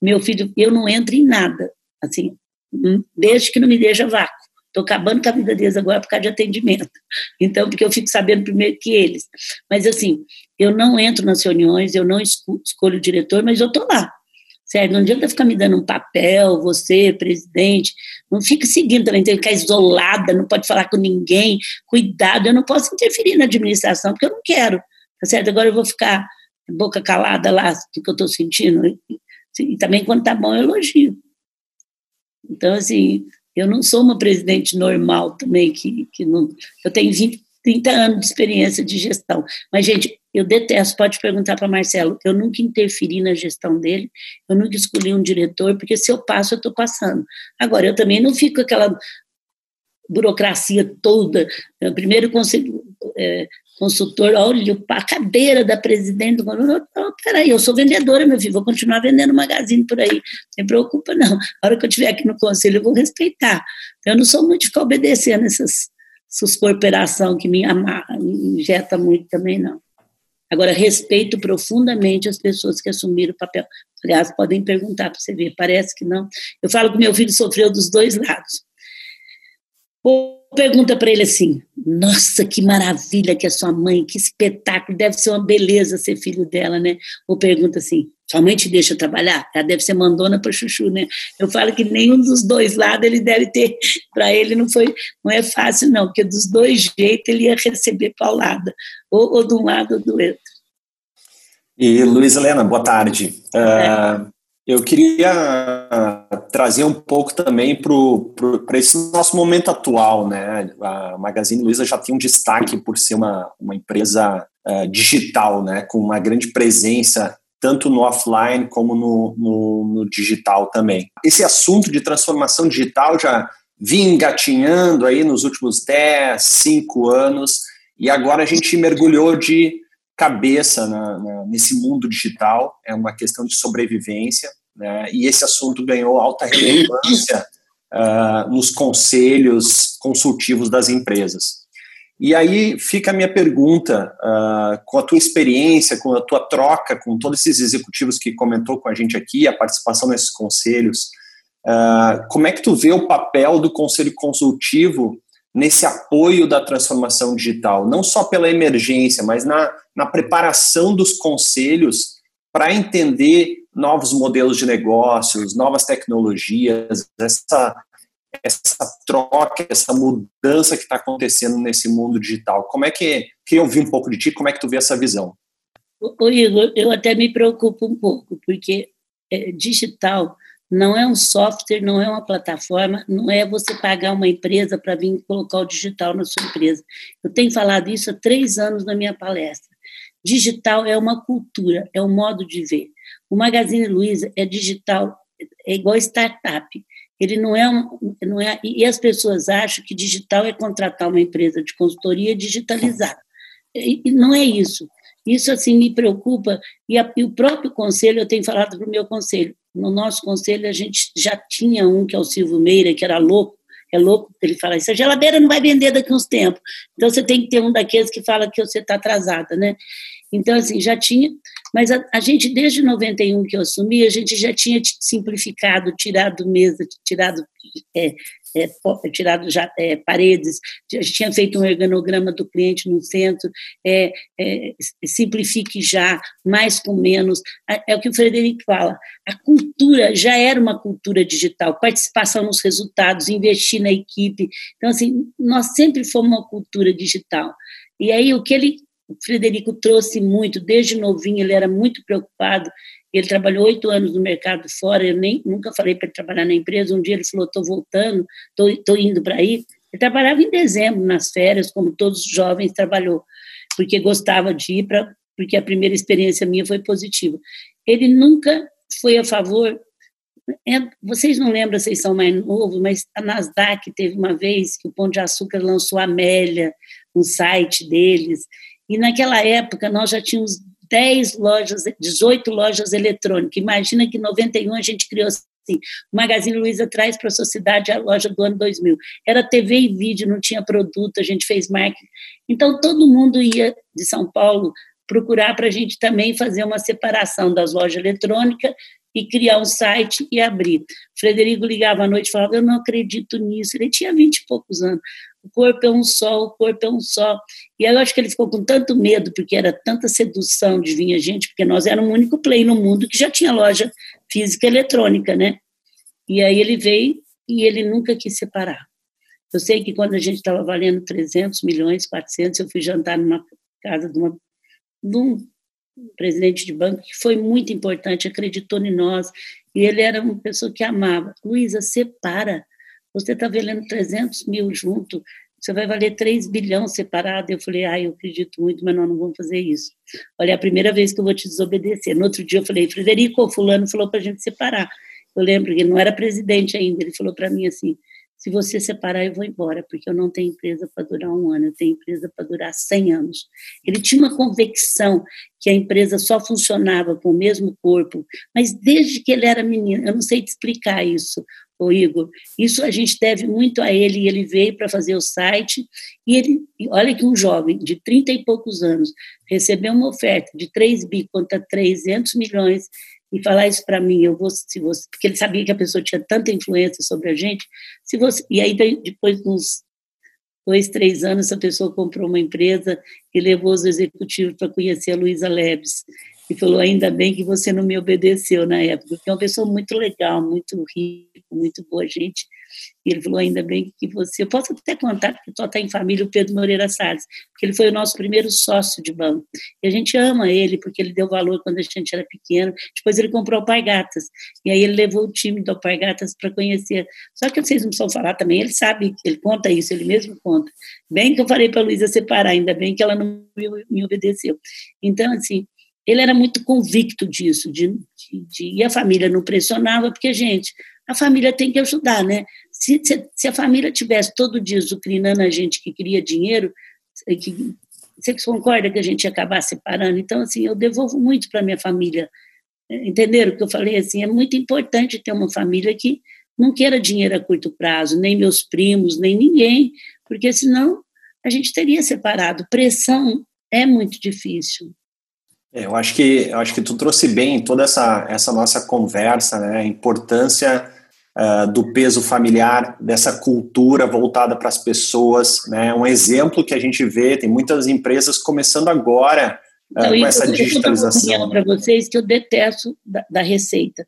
Meu filho, eu não entro em nada, assim, desde que não me deixa vácuo. Estou acabando com a vida deles agora por causa de atendimento. Então, porque eu fico sabendo primeiro que eles. Mas, assim, eu não entro nas reuniões, eu não escolho, escolho o diretor, mas eu estou lá. Certo? Não adianta ficar me dando um papel, você, presidente. Não fique seguindo também, tem que ficar isolada, não pode falar com ninguém. Cuidado, eu não posso interferir na administração, porque eu não quero. Tá certo? Agora eu vou ficar boca calada lá do que eu estou sentindo. E também, quando está bom, eu elogio. Então, assim, eu não sou uma presidente normal também, que, que não, eu tenho vinte, trinta anos de experiência de gestão. Mas, gente, eu detesto, pode perguntar para Marcelo, eu nunca interferi na gestão dele, eu nunca escolhi um diretor, porque se eu passo, eu estou passando. Agora, eu também não fico com aquela burocracia toda, eu primeiro consigo... É, consultor, olha, a cadeira da presidente do governo, oh, peraí, eu sou vendedora, meu filho, vou continuar vendendo magazine por aí, não se preocupa não, a hora que eu estiver aqui no conselho eu vou respeitar, eu não sou muito de ficar obedecendo essas, essas corporações que me amarram, me injeta muito também não. Agora, respeito profundamente as pessoas que assumiram o papel, aliás, podem perguntar para você ver, parece que não, eu falo que meu filho sofreu dos dois lados, ou pergunta para ele assim, nossa, que maravilha que é sua mãe, que espetáculo, deve ser uma beleza ser filho dela, né? Ou pergunta assim, sua mãe te deixa trabalhar? Ela deve ser mandona para chuchu, né? Eu falo que nenhum dos dois lados ele deve ter, para ele não foi, não é fácil não, porque dos dois jeitos ele ia receber paulada, ou, ou de um lado ou do outro. E Luiza Helena, boa tarde. É. Uh... Eu queria trazer um pouco também para esse nosso momento atual, né? A Magazine Luiza já tem um destaque por ser uma, uma empresa uh, digital, né? Com uma grande presença tanto no offline como no, no, no digital também. Esse assunto de transformação digital já vinha engatinhando aí nos últimos dez, cinco anos e agora a gente mergulhou de cabeça na, na, nesse mundo digital, é uma questão de sobrevivência, né? E esse assunto ganhou alta relevância uh, nos conselhos consultivos das empresas. E aí fica a minha pergunta, uh, com a tua experiência, com a tua troca, com todos esses executivos que comentou com a gente aqui, a participação nesses conselhos, uh, como é que tu vê o papel do conselho consultivo nesse apoio da transformação digital, não só pela emergência, mas na, na preparação dos conselhos para entender novos modelos de negócios, novas tecnologias, essa, essa troca, essa mudança que está acontecendo nesse mundo digital. Como é que, queria ouvir um pouco de ti, como é que tu vê essa visão? Ô Igor, eu até me preocupo um pouco, porque é, digital... Não é um software, não é uma plataforma, não é você pagar uma empresa para vir colocar o digital na sua empresa. Eu tenho falado isso há três anos na minha palestra. Digital é uma cultura, é um modo de ver. O Magazine Luiza é digital, é igual startup. Ele não é, um, não é, e as pessoas acham que digital é contratar uma empresa de consultoria digitalizada. E não é isso. Isso, assim, me preocupa. E, a, e o próprio conselho, eu tenho falado para o meu conselho. No nosso conselho, a gente já tinha um, que é o Silvio Meira, que era louco. É louco ele falar isso. A geladeira não vai vender daqui a uns tempos. Então, você tem que ter um daqueles que fala que você está atrasada, né? Então, assim, já tinha. Mas a, a gente, desde noventa e um que eu assumi, a gente já tinha simplificado, tirado mesa, tirado... É, É, tirado já, é, paredes, já tinha feito um organograma do cliente no centro, é, é, simplifique já, mais com menos, é o que o Frederico fala, a cultura já era uma cultura digital, participação nos resultados, investir na equipe, então assim, nós sempre fomos uma cultura digital, e aí o que ele, o Frederico trouxe muito, desde novinho ele era muito preocupado. Ele trabalhou oito anos no mercado fora, eu nem, nunca falei para ele trabalhar na empresa. Um dia ele falou, estou voltando, estou indo para aí. Ele trabalhava em dezembro, nas férias, como todos os jovens trabalhou, porque gostava de ir, pra, porque a primeira experiência minha foi positiva. Ele nunca foi a favor... É, vocês não lembram, vocês são mais novos, mas a Nasdaq teve uma vez que o Pão de Açúcar lançou a Amélia, um site deles, e naquela época nós já tínhamos... dez lojas, dezoito lojas eletrônicas. Imagina que em noventa e um a gente criou assim, o Magazine Luiza traz para a sociedade a loja do ano dois mil. Era T V e vídeo, não tinha produto, a gente fez marketing. Então, todo mundo ia de São Paulo procurar para a gente também fazer uma separação das lojas eletrônicas e criar um site e abrir. O Frederico ligava à noite e falava, eu não acredito nisso. Ele tinha vinte e poucos anos. O corpo é um só, o corpo é um só. E eu acho que ele ficou com tanto medo, porque era tanta sedução de vir a gente, porque nós éramos o único play no mundo que já tinha loja física e eletrônica, né? E aí ele veio e ele nunca quis separar. Eu sei que quando a gente estava valendo trezentos milhões, quatrocentos, eu fui jantar numa casa de, uma, de um presidente de banco que foi muito importante, acreditou em nós, e ele era uma pessoa que amava. Luiza, separa. Você está valendo trezentos mil junto, você vai valer três bilhões separado. Eu falei, ah, eu acredito muito, mas nós não vamos fazer isso. Olha, é a primeira vez que eu vou te desobedecer. No outro dia eu falei, Frederico, o fulano falou para a gente separar. Eu lembro que ele não era presidente ainda, ele falou para mim assim, se você separar eu vou embora, porque eu não tenho empresa para durar um ano, eu tenho empresa para durar cem anos. Ele tinha uma convicção que a empresa só funcionava com o mesmo corpo, mas desde que ele era menino, eu não sei te explicar isso, o Igor, isso a gente deve muito a ele, e ele veio para fazer o site, e ele, olha que um jovem de trinta e poucos anos recebeu uma oferta de três bi contra trezentos milhões, e falar isso para mim, eu vou, se você, porque ele sabia que a pessoa tinha tanta influência sobre a gente, se você, e aí depois de uns dois, três anos, essa pessoa comprou uma empresa e levou os executivos para conhecer a Luiza Labs, e falou, ainda bem que você não me obedeceu na época, porque é uma pessoa muito legal, muito rica, muito boa gente, e ele falou, ainda bem que você... Eu posso até contar, porque só está em família, o Pedro Moreira Salles, porque ele foi o nosso primeiro sócio de banco, e a gente ama ele, porque ele deu valor quando a gente era pequeno, depois ele comprou Alpargatas, e aí ele levou o time do Alpargatas para conhecer, só que vocês não precisam falar também, ele sabe, ele conta isso, ele mesmo conta, bem que eu falei para a Luiza separar, ainda bem que ela não me obedeceu. Então, assim, ele era muito convicto disso, de, de, de, e a família não pressionava, porque, gente, a família tem que ajudar, né? Se, se, se a família tivesse todo dia zucrinando a gente que queria dinheiro, que, você concorda que a gente ia acabar separando? Então, assim, eu devolvo muito para a minha família. Entenderam o que eu falei? Assim, é muito importante ter uma família que não queira dinheiro a curto prazo, nem meus primos, nem ninguém, porque senão a gente teria separado. Pressão é muito difícil. Eu acho que, eu acho que tu trouxe bem toda essa, essa nossa conversa, né? A importância uh, do peso familiar, dessa cultura voltada para as pessoas, né? Um exemplo que a gente vê, tem muitas empresas começando agora uh, então, com essa eu digitalização. Eu para vocês que eu detesto da, da receita,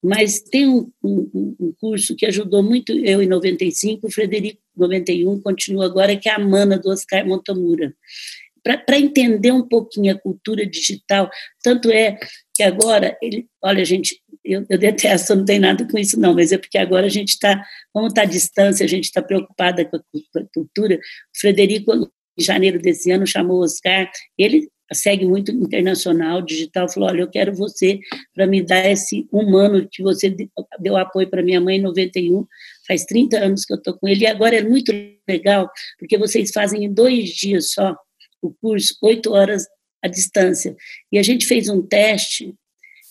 mas tem um, um, um curso que ajudou muito eu em noventa e cinco, o Frederico em noventa e um, continua agora, que é a Mana do Oscar Montemura. Para entender um pouquinho a cultura digital, tanto é que agora, ele, olha gente, eu, eu detesto, não tem nada com isso não, mas é porque agora a gente está, como está à distância, a gente está preocupada com a, com a cultura. O Frederico, em janeiro desse ano, chamou o Oscar, ele segue muito internacional, digital, falou, olha, eu quero você para me dar esse humano que você deu apoio para minha mãe em noventa e um, faz trinta anos que eu estou com ele, e agora é muito legal, porque vocês fazem em dois dias só, o curso oito horas à distância. E a gente fez um teste,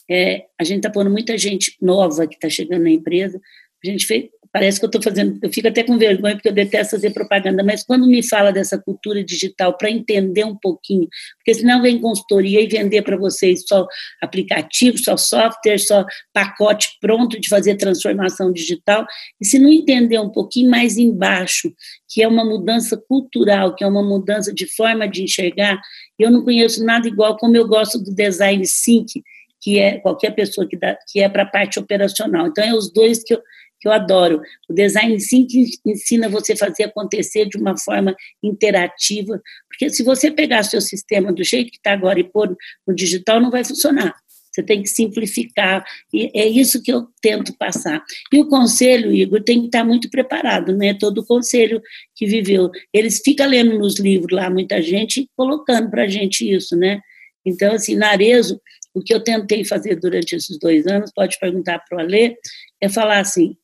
é, a gente está pondo muita gente nova que está chegando na empresa, a gente fez, parece que eu estou fazendo, eu fico até com vergonha porque eu detesto fazer propaganda, mas quando me fala dessa cultura digital, para entender um pouquinho, porque senão vem consultoria e vender para vocês só aplicativo, só software, só pacote pronto de fazer transformação digital, e se não entender um pouquinho mais embaixo, que é uma mudança cultural, que é uma mudança de forma de enxergar, eu não conheço nada igual, como eu gosto do design thinking, que é qualquer pessoa que, dá, que é para a parte operacional. Então, é os dois que eu, que eu adoro. O design thinking ensina você a fazer acontecer de uma forma interativa, porque se você pegar seu sistema do jeito que está agora e pôr no digital, não vai funcionar. Você tem que simplificar, e é isso que eu tento passar. E o conselho, Igor, tem que estar muito preparado, né? Todo o conselho que viveu. Eles ficam lendo nos livros lá, muita gente, colocando para a gente isso, né? Então, assim, na Arezzo, o que eu tentei fazer durante esses dois anos, pode perguntar para o Alê, é falar assim,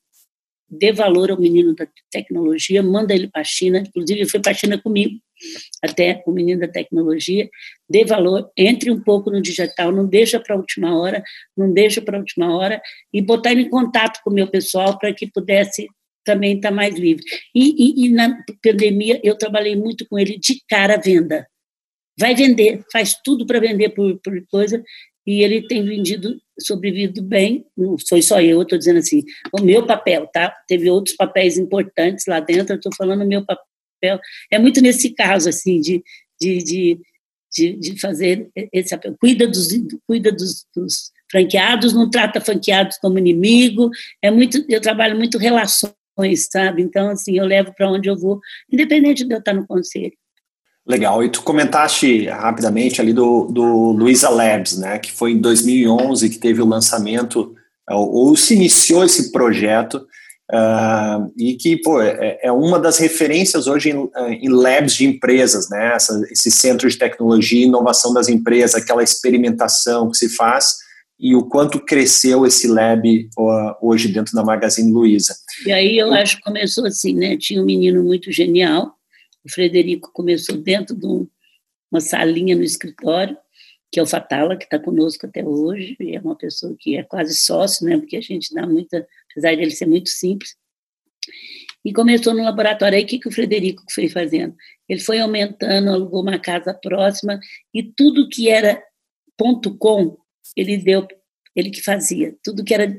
dê valor ao menino da tecnologia, manda ele para a China, inclusive ele foi para a China comigo, até o menino da tecnologia, dê valor, entre um pouco no digital, não deixa para a última hora, não deixa para a última hora, e botar ele em contato com o meu pessoal para que pudesse também estar mais livre. E, e, e na pandemia eu trabalhei muito com ele de cara à venda. Vai vender, faz tudo para vender por, por coisa, e ele tem vendido, sobrevivido bem, não foi só eu, eu estou dizendo assim, o meu papel, tá? Teve outros papéis importantes lá dentro, eu estou falando o meu papel, é muito nesse caso, assim, de, de, de, de, de fazer esse papel, cuida dos, cuida dos, dos franqueados, não trata franqueados como inimigo, é muito, eu trabalho muito relações, sabe? Então, assim, eu levo para onde eu vou, independente de eu estar no conselho. Legal, e tu comentaste rapidamente ali do, do Luiza Labs, né, que foi em dois mil e onze que teve o lançamento, ou, ou se iniciou esse projeto, uh, e que, pô, é, é uma das referências hoje em, em labs de empresas, né, essa, esse centro de tecnologia e inovação das empresas, aquela experimentação que se faz, e o quanto cresceu esse lab uh, hoje dentro da Magazine Luiza. E aí eu acho que começou assim, né, tinha um menino muito genial, o Frederico começou dentro de um, uma salinha no escritório, que é o Fatala, que está conosco até hoje, e é uma pessoa que é quase sócio, né, porque a gente dá muita, apesar dele ser muito simples, e começou no laboratório. Aí o que, que o Frederico foi fazendo? Ele foi aumentando, alugou uma casa próxima, e tudo que era ponto com, ele deu, ele que fazia, tudo que era,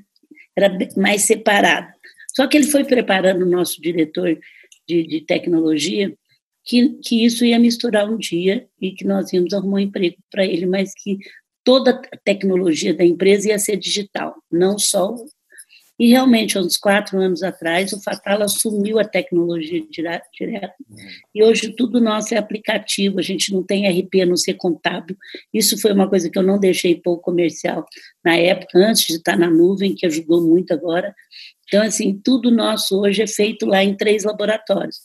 era mais separado. Só que ele foi preparando o nosso diretor de, de tecnologia, Que, que isso ia misturar um dia e que nós íamos arrumar um emprego para ele, mas que toda a tecnologia da empresa ia ser digital, não só... E, realmente, uns quatro anos atrás, o Fatala assumiu a tecnologia direta. E hoje tudo nosso é aplicativo, a gente não tem R P, a não ser contábil. Isso foi uma coisa que eu não deixei para o comercial na época, antes de estar na nuvem, que ajudou muito agora. Então, assim, tudo nosso hoje é feito lá em três laboratórios.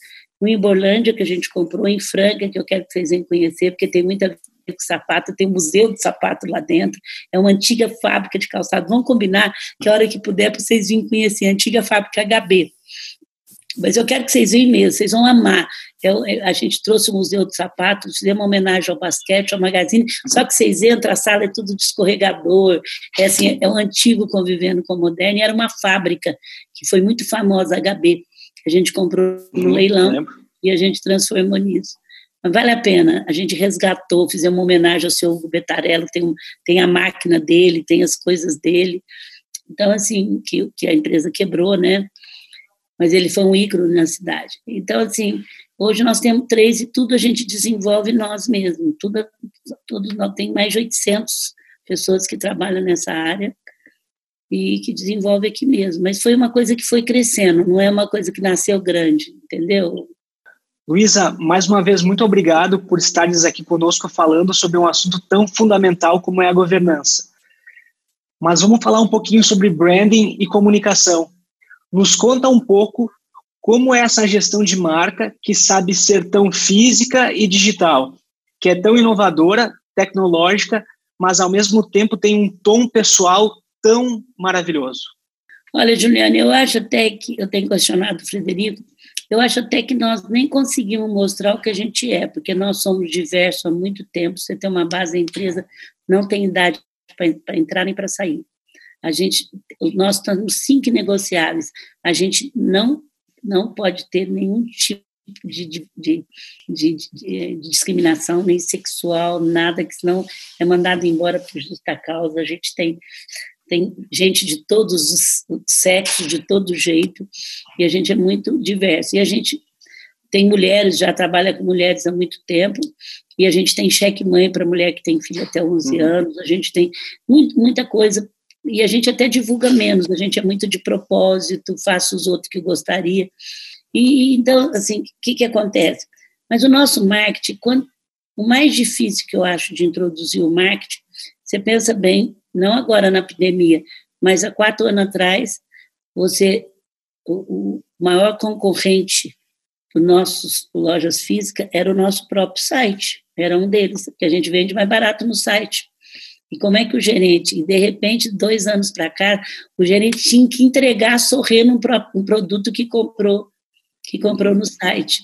Um em Borlândia, que a gente comprou, em Franca, que eu quero que vocês venham conhecer, porque tem muita coisa com sapato, tem um museu de sapato lá dentro, é uma antiga fábrica de calçado. Vamos combinar que a hora que puder, para vocês virem conhecer a antiga fábrica H B. Mas eu quero que vocês venham mesmo, vocês vão amar. Eu, a gente trouxe o Museu do Sapato, fizemos uma homenagem ao basquete, ao Magazine, só que vocês entram, a sala é tudo de escorregador, é, assim, é um antigo convivendo com o moderno, e era uma fábrica que foi muito famosa, H B. A gente comprou no leilão e a gente transformou nisso. Mas vale a pena, a gente resgatou, fizemos uma homenagem ao seu Hugo Betarello, tem, um, tem a máquina dele, tem as coisas dele. Então, assim, que, que a empresa quebrou, né? Mas ele foi um ícone na cidade. Então, assim, hoje nós temos três e tudo a gente desenvolve nós mesmos. Tudo, tudo, nós temos mais de oitocentas pessoas que trabalham nessa área e que desenvolve aqui mesmo. Mas foi uma coisa que foi crescendo, não é uma coisa que nasceu grande, entendeu? Luiza, mais uma vez, muito obrigado por estares aqui conosco falando sobre um assunto tão fundamental como é a governança. Mas vamos falar um pouquinho sobre branding e comunicação. Nos conta um pouco como é essa gestão de marca que sabe ser tão física e digital, que é tão inovadora, tecnológica, mas ao mesmo tempo tem um tom pessoal tão maravilhoso. Olha, Juliana, eu acho até que eu tenho questionado o Frederico, Eu acho até que nós nem conseguimos mostrar o que a gente é, porque nós somos diversos há muito tempo, você tem uma base da empresa, não tem idade para entrar nem para sair. A gente, nós estamos cinco negociáveis, a gente não, não pode ter nenhum tipo de, de, de, de, de discriminação, nem sexual, nada, que senão é mandado embora por justa causa. A gente tem, tem gente de todos os sexos, de todo jeito, e a gente é muito diverso. E a gente tem mulheres, já trabalha com mulheres há muito tempo, e a gente tem cheque-mãe para mulher que tem filho até onze uhum. anos, a gente tem muito, muita coisa. E a gente até divulga menos, a gente é muito de propósito, faço os outros que gostaria. E, então, assim, o que, que acontece? Mas o nosso marketing, quando, o mais difícil que eu acho de introduzir o marketing, você pensa bem, não agora na pandemia, mas há quatro anos atrás, você, o, o maior concorrente dos nossos lojas físicas era o nosso próprio site, era um deles, que a gente vende mais barato no site. E como é que o gerente, e de repente, dois anos para cá, o gerente tinha que entregar, sorrindo um, pro, um produto que comprou, que comprou no site.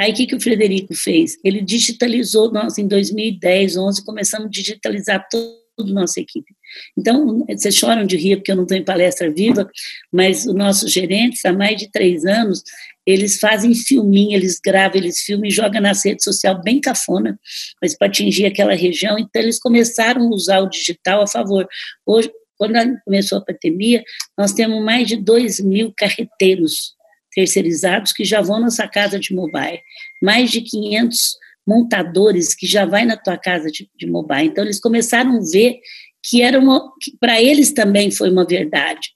Aí o que, que o Frederico fez? Ele digitalizou, nós em dois mil e dez, onze começamos a digitalizar toda a nossa equipe. Então, vocês choram de rir, porque eu não estou em palestra viva, mas os nossos gerentes, há mais de três anos, eles fazem filminho, eles gravam, eles filmam e jogam nas redes sociais bem cafona, mas para atingir aquela região. Então, eles começaram a usar o digital a favor. Hoje, quando começou a pandemia, nós temos mais de dois mil carreteiros terceirizados que já vão na sua casa de mobile, mais de quinhentos montadores que já vai na tua casa de, de mobile. Então, eles começaram a ver que era uma, que para eles também foi uma verdade,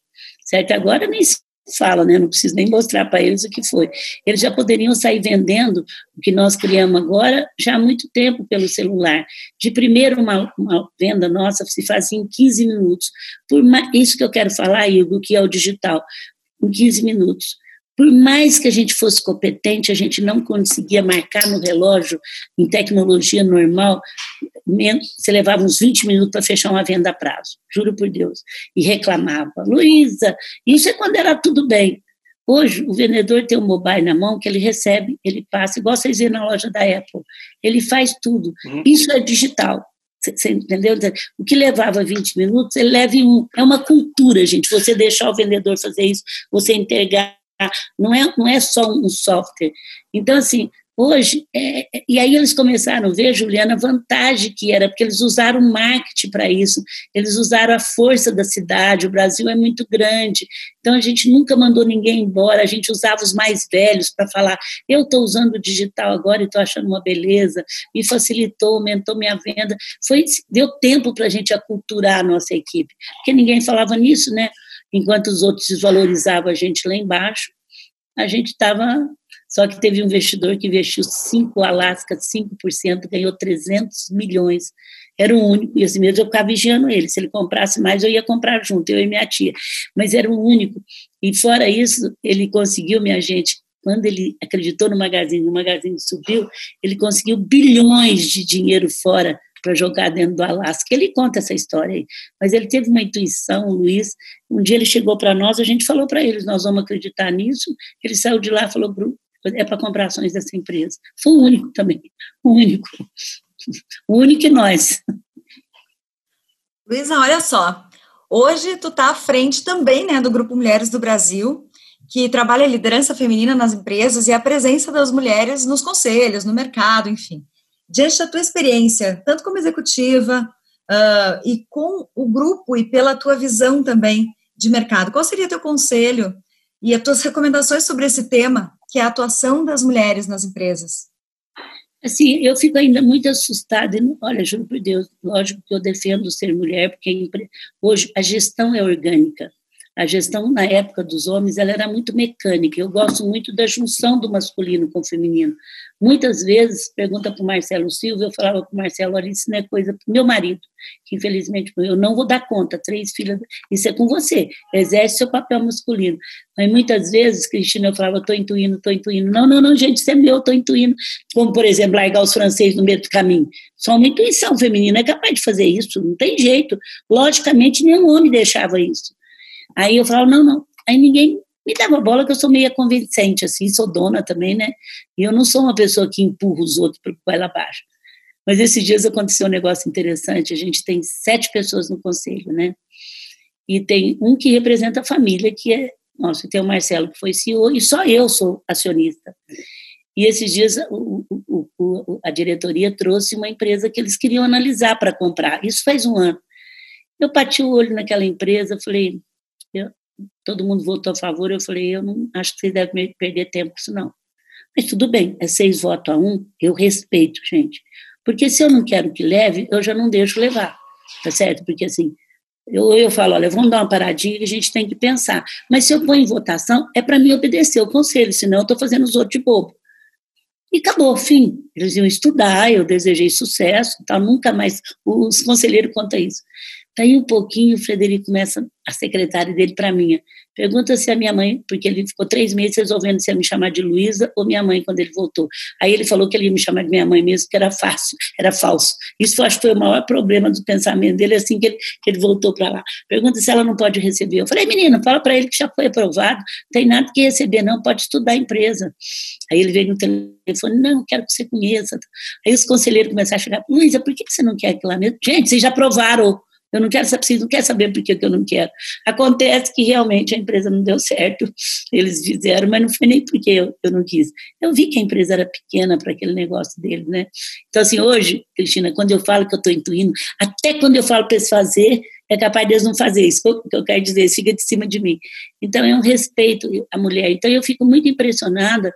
certo? Agora nem se fala, né? Não preciso nem mostrar para eles o que foi. Eles já poderiam sair vendendo o que nós criamos agora já há muito tempo pelo celular. De primeiro, uma, uma venda nossa se fazia em quinze minutos. Por mais, isso que eu quero falar, Igor, que é o digital, em quinze minutos. Por mais que a gente fosse competente, a gente não conseguia marcar no relógio, em tecnologia normal, menos, você levava uns vinte minutos para fechar uma venda a prazo, juro por Deus, e reclamava, Luiza, isso é quando era tudo bem. Hoje, o vendedor tem um mobile na mão que ele recebe, ele passa, igual vocês viram na loja da Apple, ele faz tudo, isso é digital. Você entendeu? O que levava vinte minutos, ele leva em um, é uma cultura, gente, você deixar o vendedor fazer isso, você entregar. Não é, não é só um software. Então, assim, hoje... É, e aí eles começaram a ver, Juliana, a vantagem que era, porque eles usaram o marketing para isso, eles usaram a força da cidade, o Brasil é muito grande, então a gente nunca mandou ninguém embora, a gente usava os mais velhos para falar, eu estou usando o digital agora e estou achando uma beleza, me facilitou, aumentou minha venda. Foi, deu tempo para a gente aculturar a nossa equipe, porque ninguém falava nisso, né? Enquanto os outros desvalorizavam a gente lá embaixo, a gente estava... Só que teve um investidor que investiu cinco, Alasca, cinco por cento, ganhou trezentos milhões. Era o único, e assim mesmo eu ficava vigiando ele. Se ele comprasse mais, eu ia comprar junto, eu e minha tia. Mas era o único. E fora isso, ele conseguiu, minha gente, quando ele acreditou no Magazine, o Magazine subiu, ele conseguiu bilhões de dinheiro fora para jogar dentro do Alasca. Ele conta essa história aí. Mas ele teve uma intuição, o Luiz. Um dia ele chegou para nós, a gente falou para eles, nós vamos acreditar nisso. Ele saiu de lá e falou, Bruno, é para comprar ações dessa empresa. Foi o único também, o único. O único e nós. Luiza, olha só. Hoje tu está à frente também, né, do Grupo Mulheres do Brasil, que trabalha a liderança feminina nas empresas e a presença das mulheres nos conselhos, no mercado, enfim. Diante da tua experiência, tanto como executiva uh, e com o grupo e pela tua visão também de mercado, qual seria teu conselho e as tuas recomendações sobre esse tema, que é a atuação das mulheres nas empresas? Assim, eu fico ainda muito assustada. Olha, juro por Deus, lógico que eu defendo ser mulher, porque hoje a gestão é orgânica. A gestão, na época dos homens, ela era muito mecânica. Eu gosto muito da junção do masculino com o feminino. Muitas vezes, pergunta para o Marcelo Silva, eu falava para o Marcelo, olha, isso não é coisa para o meu marido, que infelizmente eu não vou dar conta, três filhas, isso é com você, exerce seu papel masculino. Mas muitas vezes, Cristina, eu falava, estou intuindo, estou intuindo. Não, não, não, gente, isso é meu, estou intuindo. Como, por exemplo, largar os franceses no meio do caminho. Só uma intuição feminina é capaz de fazer isso, não tem jeito. Logicamente, nenhum homem deixava isso. Aí eu falava, não, não. Aí ninguém Me dava bola que eu sou meio convincente, assim, sou dona também, né? E eu não sou uma pessoa que empurra os outros para o pé lá abaixo. Mas esses dias aconteceu um negócio interessante, a gente tem sete pessoas no conselho, né? E tem um que representa a família, que é, nossa, tem o Marcelo, que foi C E O, e só eu sou acionista. E esses dias o, o, o, a diretoria trouxe uma empresa que eles queriam analisar para comprar, isso faz um ano. Eu bati o olho naquela empresa, falei, eu, todo mundo votou a favor, eu falei, eu não acho que vocês devem perder tempo com isso, não. Mas tudo bem, é seis votos a um, eu respeito, gente. Porque se eu não quero que leve, eu já não deixo levar, tá certo? Porque assim, eu, eu falo, olha, vamos dar uma paradinha e a gente tem que pensar. Mas se eu pôr em votação, é para mim obedecer o conselho, senão eu estou fazendo os outros de bobo. E acabou, fim. Eles iam estudar, eu desejei sucesso, tal, nunca mais, os conselheiros contam isso. Daí um pouquinho, o Frederico começa, a secretária dele para mim, pergunta se a minha mãe, porque ele ficou três meses resolvendo se ia me chamar de Luiza ou minha mãe quando ele voltou. Aí ele falou que ele ia me chamar de minha mãe mesmo, que era fácil, era falso. Isso acho que foi o maior problema do pensamento dele, assim que ele, que ele voltou para lá. Pergunta se ela não pode receber. Eu falei, menino, fala para ele que já foi aprovado, não tem nada que receber não, pode estudar a empresa. Aí ele veio no telefone, não, quero que você conheça. Aí os conselheiros começaram a chegar, Luiza, por que você não quer aquilo lá mesmo? Gente, vocês já aprovaram. Eu não quero saber, vocês não querem saber por que eu não quero. Acontece que realmente a empresa não deu certo, eles fizeram, mas não foi nem porque eu, eu não quis. Eu vi que a empresa era pequena para aquele negócio deles, né? Então, assim, hoje, Cristina, quando eu falo que eu estou intuindo, até quando eu falo para eles fazer, é capaz deles não fazer isso. O que eu quero dizer, eles ficam de cima de mim. Então, é um respeito à mulher. Então, eu fico muito impressionada.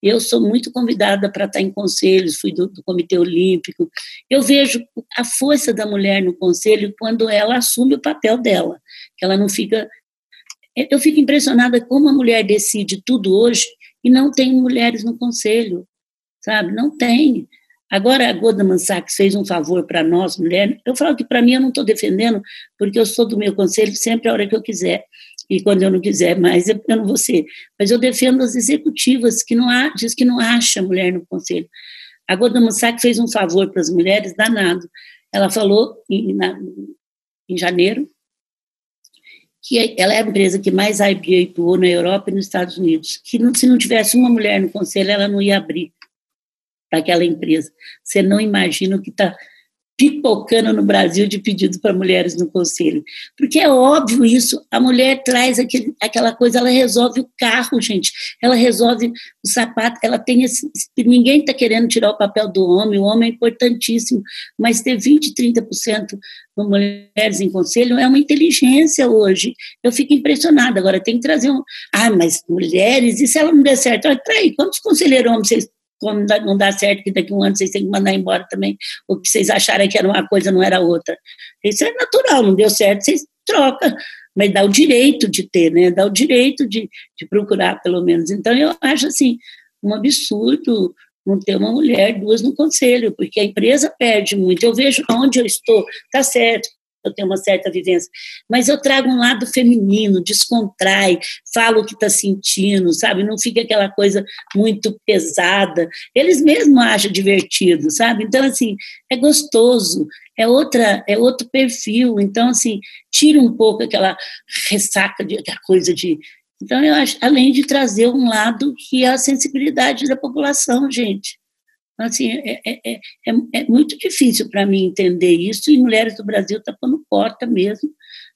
Eu sou muito convidada para estar em conselhos, fui do, do Comitê Olímpico. Eu vejo a força da mulher no conselho quando ela assume o papel dela, que ela não fica... Eu fico impressionada como a mulher decide tudo hoje e não tem mulheres no conselho, sabe? Não tem. Agora a Goldman Sachs fez um favor para nós, mulheres. Eu falo que para mim eu não estou defendendo, porque eu sou do meu conselho sempre a hora que eu quiser. E quando eu não quiser mais, eu não vou ser. Mas eu defendo as executivas que não há, diz que não acha mulher no conselho. A Goldman Sachs fez um favor para as mulheres danado. Ela falou em, na, em janeiro que ela é a empresa que mais I B A atuou na Europa e nos Estados Unidos, que não, se não tivesse uma mulher no conselho, ela não ia abrir para aquela empresa. Você não imagina o que está... pipocando no Brasil de pedido para mulheres no conselho. Porque é óbvio isso, a mulher traz aquele, aquela coisa, ela resolve o carro, gente, ela resolve o sapato, ela tem esse... Ninguém está querendo tirar o papel do homem, o homem é importantíssimo, mas ter vinte, trinta por cento de mulheres em conselho é uma inteligência hoje. Eu fico impressionada, agora tem que trazer um... Ah, mas mulheres, e se ela não der certo? Olha, peraí, quantos conselheiros homens vocês... Como não dá certo que daqui a um ano vocês têm que mandar embora também, ou que vocês acharam que era uma coisa, não era outra. Isso é natural, não deu certo, vocês trocam, mas dá o direito de ter, né? Dá o direito de, de procurar, pelo menos. Então, eu acho, assim, um absurdo não ter uma mulher, duas no conselho, porque a empresa perde muito. Eu vejo onde eu estou, tá certo, eu tenho uma certa vivência, mas eu trago um lado feminino, descontrai, falo o que está sentindo, sabe? Não fica aquela coisa muito pesada. Eles mesmos acham divertido, sabe? Então, assim, é gostoso, é, outra, é outro perfil. Então, assim, tira um pouco aquela ressaca, de, aquela coisa de... Então, eu acho, além de trazer um lado que é a sensibilidade da população, gente. Assim, é, é, é, é muito difícil para mim entender isso, e Mulheres do Brasil está pondo porta mesmo.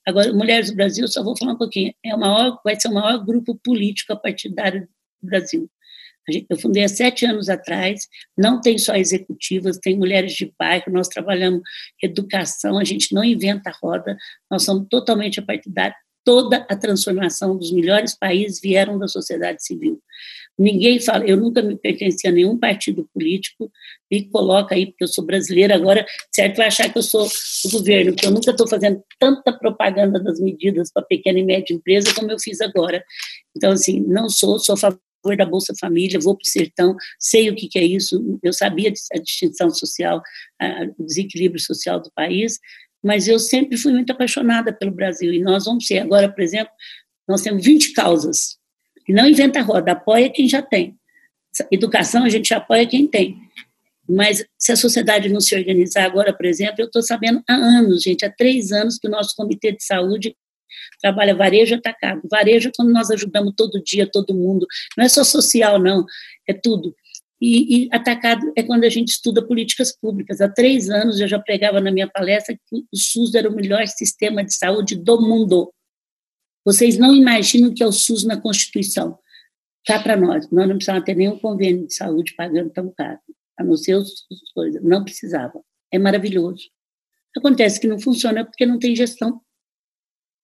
Agora, Mulheres do Brasil, só vou falar um pouquinho, é o maior, vai ser o maior grupo político partidário do Brasil. Eu fundei há sete anos atrás, não tem só executivas, tem mulheres de bairro, nós trabalhamos educação, a gente não inventa a roda, nós somos totalmente partidários. Toda a transformação dos melhores países vieram da sociedade civil. Ninguém fala, eu nunca me pertenci a nenhum partido político, e coloca aí, porque eu sou brasileira, agora, certo, vai achar que eu sou do governo, porque eu nunca estou fazendo tanta propaganda das medidas para pequena e média empresa como eu fiz agora. Então, assim, não sou, sou a favor da Bolsa Família, vou para o sertão, sei o que, que é isso, eu sabia a distinção social, a, o desequilíbrio social do país, mas eu sempre fui muito apaixonada pelo Brasil, e nós vamos ser. Agora, por exemplo, nós temos vinte causas, e não inventa roda, apoia quem já tem. Educação, a gente apoia quem tem. Mas se a sociedade não se organizar agora, por exemplo, eu estou sabendo há anos, gente, há três anos que o nosso Comitê de Saúde trabalha varejo atacado. Varejo é quando nós ajudamos todo dia, todo mundo. Não é só social, não, é tudo. E, e atacado é quando a gente estuda políticas públicas. Há três anos eu já pregava na minha palestra que o SUS era o melhor sistema de saúde do mundo. Vocês não imaginam o que é o SUS na Constituição. Está para nós. Nós não precisávamos ter nenhum convênio de saúde pagando tão caro, a não ser as coisas. Não precisava. É maravilhoso. Acontece que não funciona porque não tem gestão.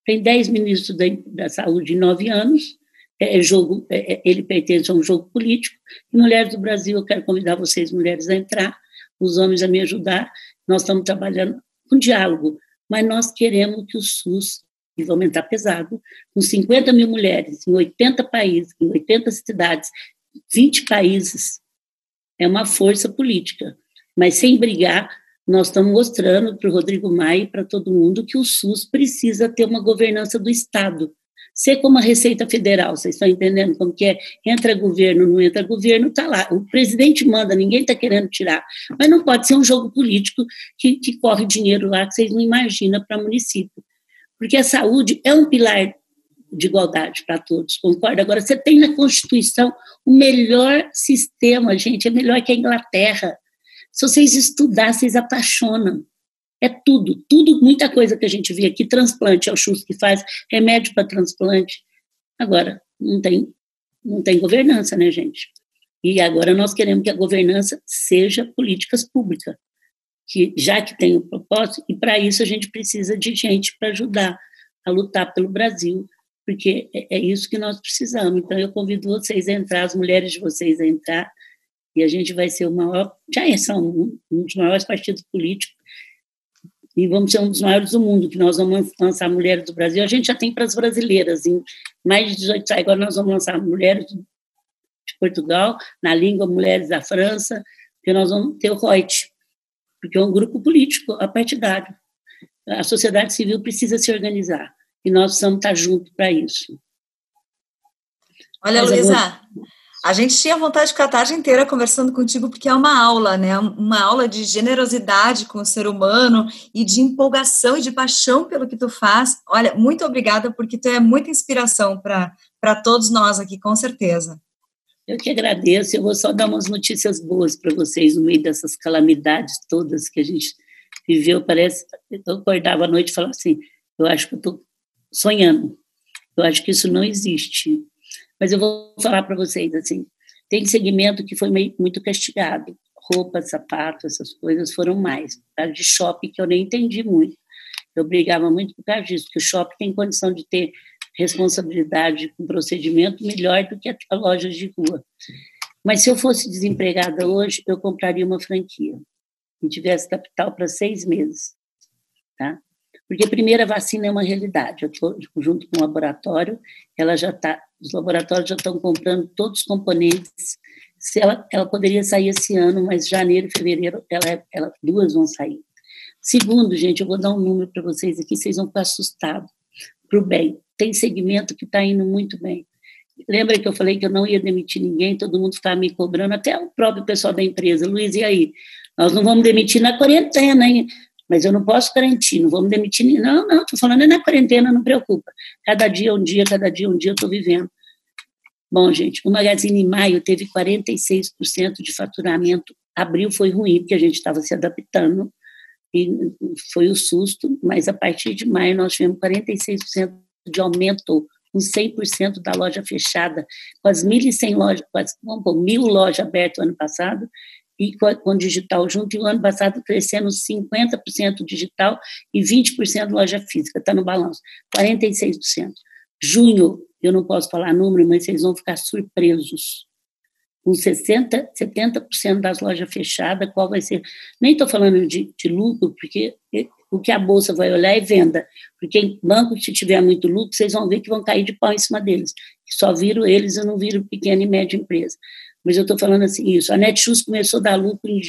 Tem dez ministros da, da saúde em nove anos. É jogo, é, ele pertence a um jogo político. E Mulheres do Brasil, eu quero convidar vocês, mulheres, a entrar, os homens a me ajudar. Nós estamos trabalhando com diálogo, mas nós queremos que o SUS, e vamos entrar pesado, com cinquenta mil mulheres, em oitenta países, em oitenta cidades, vinte países, é uma força política. Mas sem brigar, nós estamos mostrando para o Rodrigo Maia e para todo mundo que o SUS precisa ter uma governança do Estado. Ser como a Receita Federal, vocês estão entendendo como que é? Entra governo, não entra governo, está lá. O presidente manda, ninguém está querendo tirar. Mas não pode ser um jogo político que, que corre dinheiro lá, que vocês não imaginam, para município. Porque a saúde é um pilar de igualdade para todos, concorda? Agora, você tem na Constituição o melhor sistema, gente, é melhor que a Inglaterra. Se vocês estudarem, vocês apaixonam. É tudo, tudo, muita coisa que a gente vê aqui, transplante, é o SUS que faz, remédio para transplante. Agora, não tem, não tem governança, né, gente? E agora nós queremos que a governança seja políticas públicas, que, já que tem o propósito, e para isso a gente precisa de gente para ajudar a lutar pelo Brasil, porque é, é isso que nós precisamos. Então, eu convido vocês a entrar, as mulheres de vocês a entrar, e a gente vai ser o maior, já é só um, um dos maiores partidos políticos, e vamos ser um dos maiores do mundo, que nós vamos lançar Mulheres do Brasil. A gente já tem para as brasileiras, em mais de dezoito, agora nós vamos lançar Mulheres de Portugal, na língua Mulheres da França, porque nós vamos ter o R O I T, porque é um grupo político, apartidário. A sociedade civil precisa se organizar, e nós precisamos estar juntos para isso. Olha, Luiza, a gente tinha vontade de ficar a tarde inteira conversando contigo, porque é uma aula, né? Uma aula de generosidade com o ser humano e de empolgação e de paixão pelo que tu faz. Olha, muito obrigada, porque tu é muita inspiração para todos nós aqui, com certeza. Eu que agradeço. Eu vou só dar umas notícias boas para vocês no meio dessas calamidades todas que a gente viveu. Parece, eu acordava à noite e falava assim, eu acho que eu estou sonhando. Eu acho que isso não existe. Mas eu vou falar para vocês, assim, tem segmento que foi meio, muito castigado, roupa, sapato, essas coisas foram mais, tá? De shopping, que eu nem entendi muito, eu brigava muito por causa disso, que o shopping tem condição de ter responsabilidade com um procedimento melhor do que a lojas de rua. Mas se eu fosse desempregada hoje, eu compraria uma franquia, e tivesse capital para seis meses, tá? Porque, primeiro, a vacina é uma realidade. Eu estou junto com o laboratório, ela já tá, os laboratórios já estão comprando todos os componentes. Se ela, ela poderia sair esse ano, mas janeiro, fevereiro, ela, ela, duas vão sair. Segundo, gente, eu vou dar um número para vocês aqui, vocês vão ficar assustados. Para o bem, tem segmento que está indo muito bem. Lembra que eu falei que eu não ia demitir ninguém, todo mundo está me cobrando, até o próprio pessoal da empresa. Luiz, e aí? Nós não vamos demitir na quarentena, hein? Mas eu não posso garantir, não vou me demitir. Não, não, estou falando é na quarentena, não preocupa. Cada dia um dia, cada dia um dia eu estou vivendo. Bom, gente, o Magazine em maio teve quarenta e seis por cento de faturamento. Abril foi ruim, porque a gente estava se adaptando, e foi o susto, mas a partir de maio nós tivemos quarenta e seis por cento de aumento, com cem por cento da loja fechada, com as mil e cem lojas, com as, vamos pôr, mil lojas abertas ano passado, e com o digital junto, e o ano passado crescendo cinquenta por cento digital e vinte por cento loja física, está no balanço, quarenta e seis por cento. Junho, eu não posso falar número, mas vocês vão ficar surpresos, com sessenta por cento, setenta por cento das lojas fechadas, qual vai ser, nem estou falando de, de lucro, porque o que a Bolsa vai olhar é venda, porque banco, se tiver muito lucro, vocês vão ver que vão cair de pau em cima deles, só viram eles, eu não viro pequena e média empresa. Mas eu estou falando assim, isso. A Netshoes começou a dar lucro em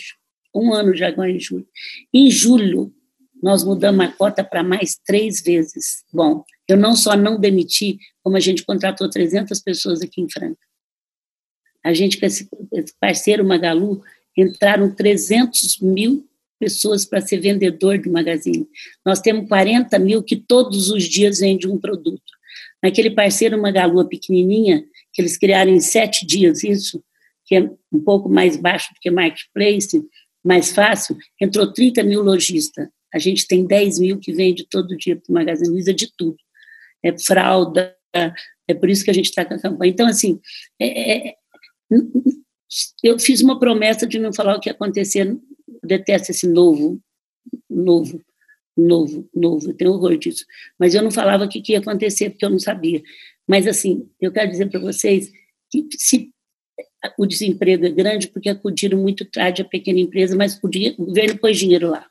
um ano já, agora em julho. Em julho, nós mudamos a cota para mais três vezes. Bom, eu não só não demiti, como a gente contratou trezentas pessoas aqui em Franca. A gente, com esse parceiro Magalu, entraram trezentos mil pessoas para ser vendedor de Magazine. Nós temos quarenta mil que todos os dias vendem um produto. Naquele parceiro, uma Magalu pequenininha, que eles criaram em sete dias isso, que é um pouco mais baixo do que marketplace, mais fácil, entrou trinta mil lojistas. A gente tem dez mil que vende todo dia para o Magazine Luiza de tudo. É fralda, é por isso que a gente está com a campanha. Então, assim, é, é, eu fiz uma promessa de não falar o que ia acontecer. Eu detesto esse novo, novo, novo, novo. Eu tenho horror disso. Mas eu não falava o que, que ia acontecer, porque eu não sabia. Mas, assim, eu quero dizer para vocês que se o desemprego é grande porque acudiram muito tarde a pequena empresa, mas o, dinheiro, o governo pôs dinheiro lá.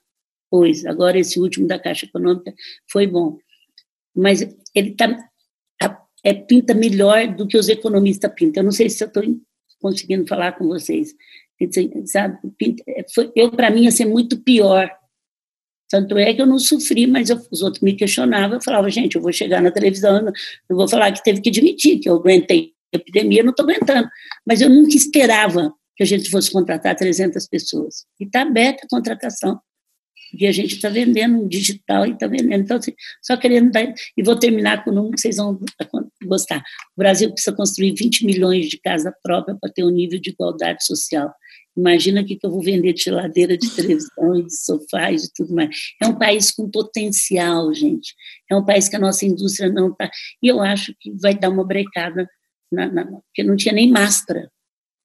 Pois, agora esse último da Caixa Econômica foi bom. Mas ele tá, é, pinta melhor do que os economistas pintam. Eu não sei se eu estou conseguindo falar com vocês. Sabe, pinta, foi, eu, para mim, ia ser muito pior. Tanto é que eu não sofri, mas eu, os outros me questionavam. Eu falava, gente, eu vou chegar na televisão, eu vou falar que teve que admitir, que eu aguentei a epidemia, eu não estou aguentando. Mas eu nunca esperava que a gente fosse contratar trezentas pessoas. E está aberta a contratação. E a gente está vendendo digital e está vendendo. Então, assim, só querendo dar... E vou terminar com um número que vocês vão gostar. O Brasil precisa construir vinte milhões de casa própria para ter um nível de igualdade social. Imagina o que eu vou vender de geladeira, de televisão, de sofá e de tudo mais. É um país com potencial, gente. É um país que a nossa indústria não está... E eu acho que vai dar uma brecada, na, na... porque não tinha nem máscara.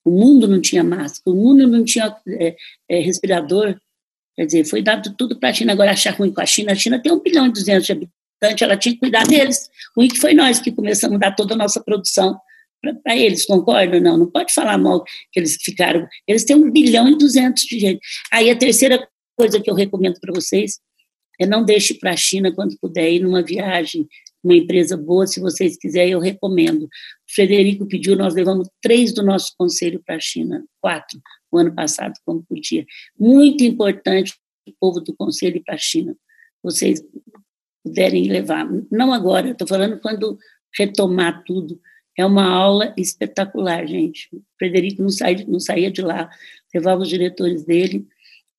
O mundo não tinha máscara. O mundo não tinha é, é, respirador. Quer dizer, foi dado tudo para a China. Agora, achar ruim com a China, a China tem um bilhão e duzentos de habitantes, ela tinha que cuidar deles. Ruim que foi nós que começamos a dar toda a nossa produção para eles, concordam? Não, não pode falar mal que eles ficaram. Eles têm um bilhão e duzentos de gente. Aí a terceira coisa que eu recomendo para vocês é não deixe para a China, quando puder, ir numa viagem, uma empresa boa, se vocês quiserem, eu recomendo. O Frederico pediu, nós levamos três do nosso conselho para a China, quatro. O ano passado, como podia. Muito importante o povo do Conselho para a China. Vocês puderem levar. Não agora, estou falando quando retomar tudo. É uma aula espetacular, gente. O Frederico não, sai, não saía de lá, levava os diretores dele,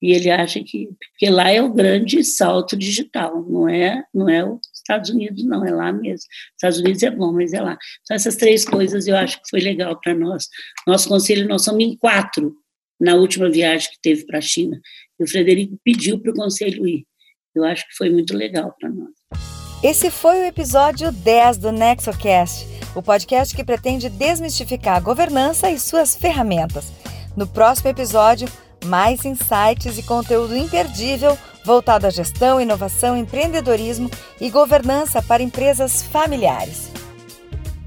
e ele acha que... Porque lá é o grande salto digital, não é, não é os Estados Unidos, não, é lá mesmo. Os Estados Unidos é bom, mas é lá. Então, essas três coisas eu acho que foi legal para nós. Nosso Conselho, nós somos em quatro, na última viagem que teve para a China. E o Frederico pediu para o Conselho ir. Eu acho que foi muito legal para nós. Esse foi o episódio dez do NexoCast, o podcast que pretende desmistificar a governança e suas ferramentas. No próximo episódio, mais insights e conteúdo imperdível voltado à gestão, inovação, empreendedorismo e governança para empresas familiares.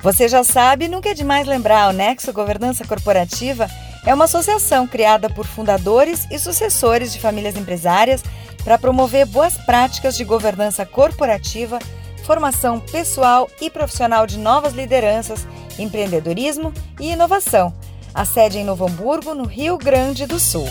Você já sabe, nunca é demais lembrar, o Nexo Governança Corporativa é uma associação criada por fundadores e sucessores de famílias empresárias para promover boas práticas de governança corporativa, formação pessoal e profissional de novas lideranças, empreendedorismo e inovação. A sede é em Novo Hamburgo, no Rio Grande do Sul.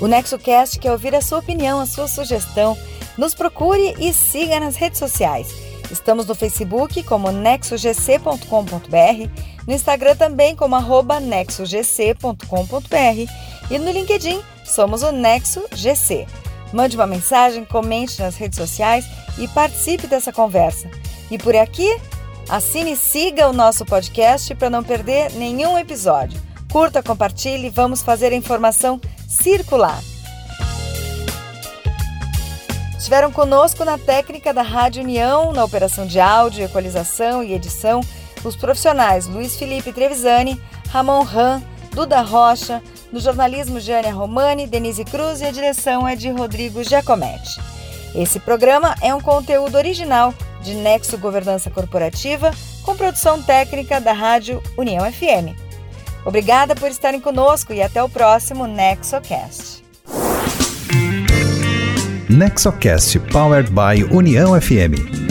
O NexoCast quer ouvir a sua opinião, a sua sugestão. Nos procure e siga nas redes sociais. Estamos no Facebook como nexo g c ponto com ponto b r, no Instagram também como arroba nexo g c ponto com ponto b r e no LinkedIn somos o NexoGC. Mande uma mensagem, comente nas redes sociais e participe dessa conversa. E por aqui, assine e siga o nosso podcast para não perder nenhum episódio. Curta, compartilhe e vamos fazer a informação circular. Estiveram conosco na técnica da Rádio União, na operação de áudio, equalização e edição, os profissionais Luiz Felipe Trevisani, Ramon Ram, Duda Rocha, no jornalismo Jânia Romani, Denise Cruz e a direção é de Rodrigo Giacometti. Esse programa é um conteúdo original de Nexo Governança Corporativa, com produção técnica da Rádio União F M. Obrigada por estarem conosco e até o próximo NexoCast. NexoCast, powered by União F M.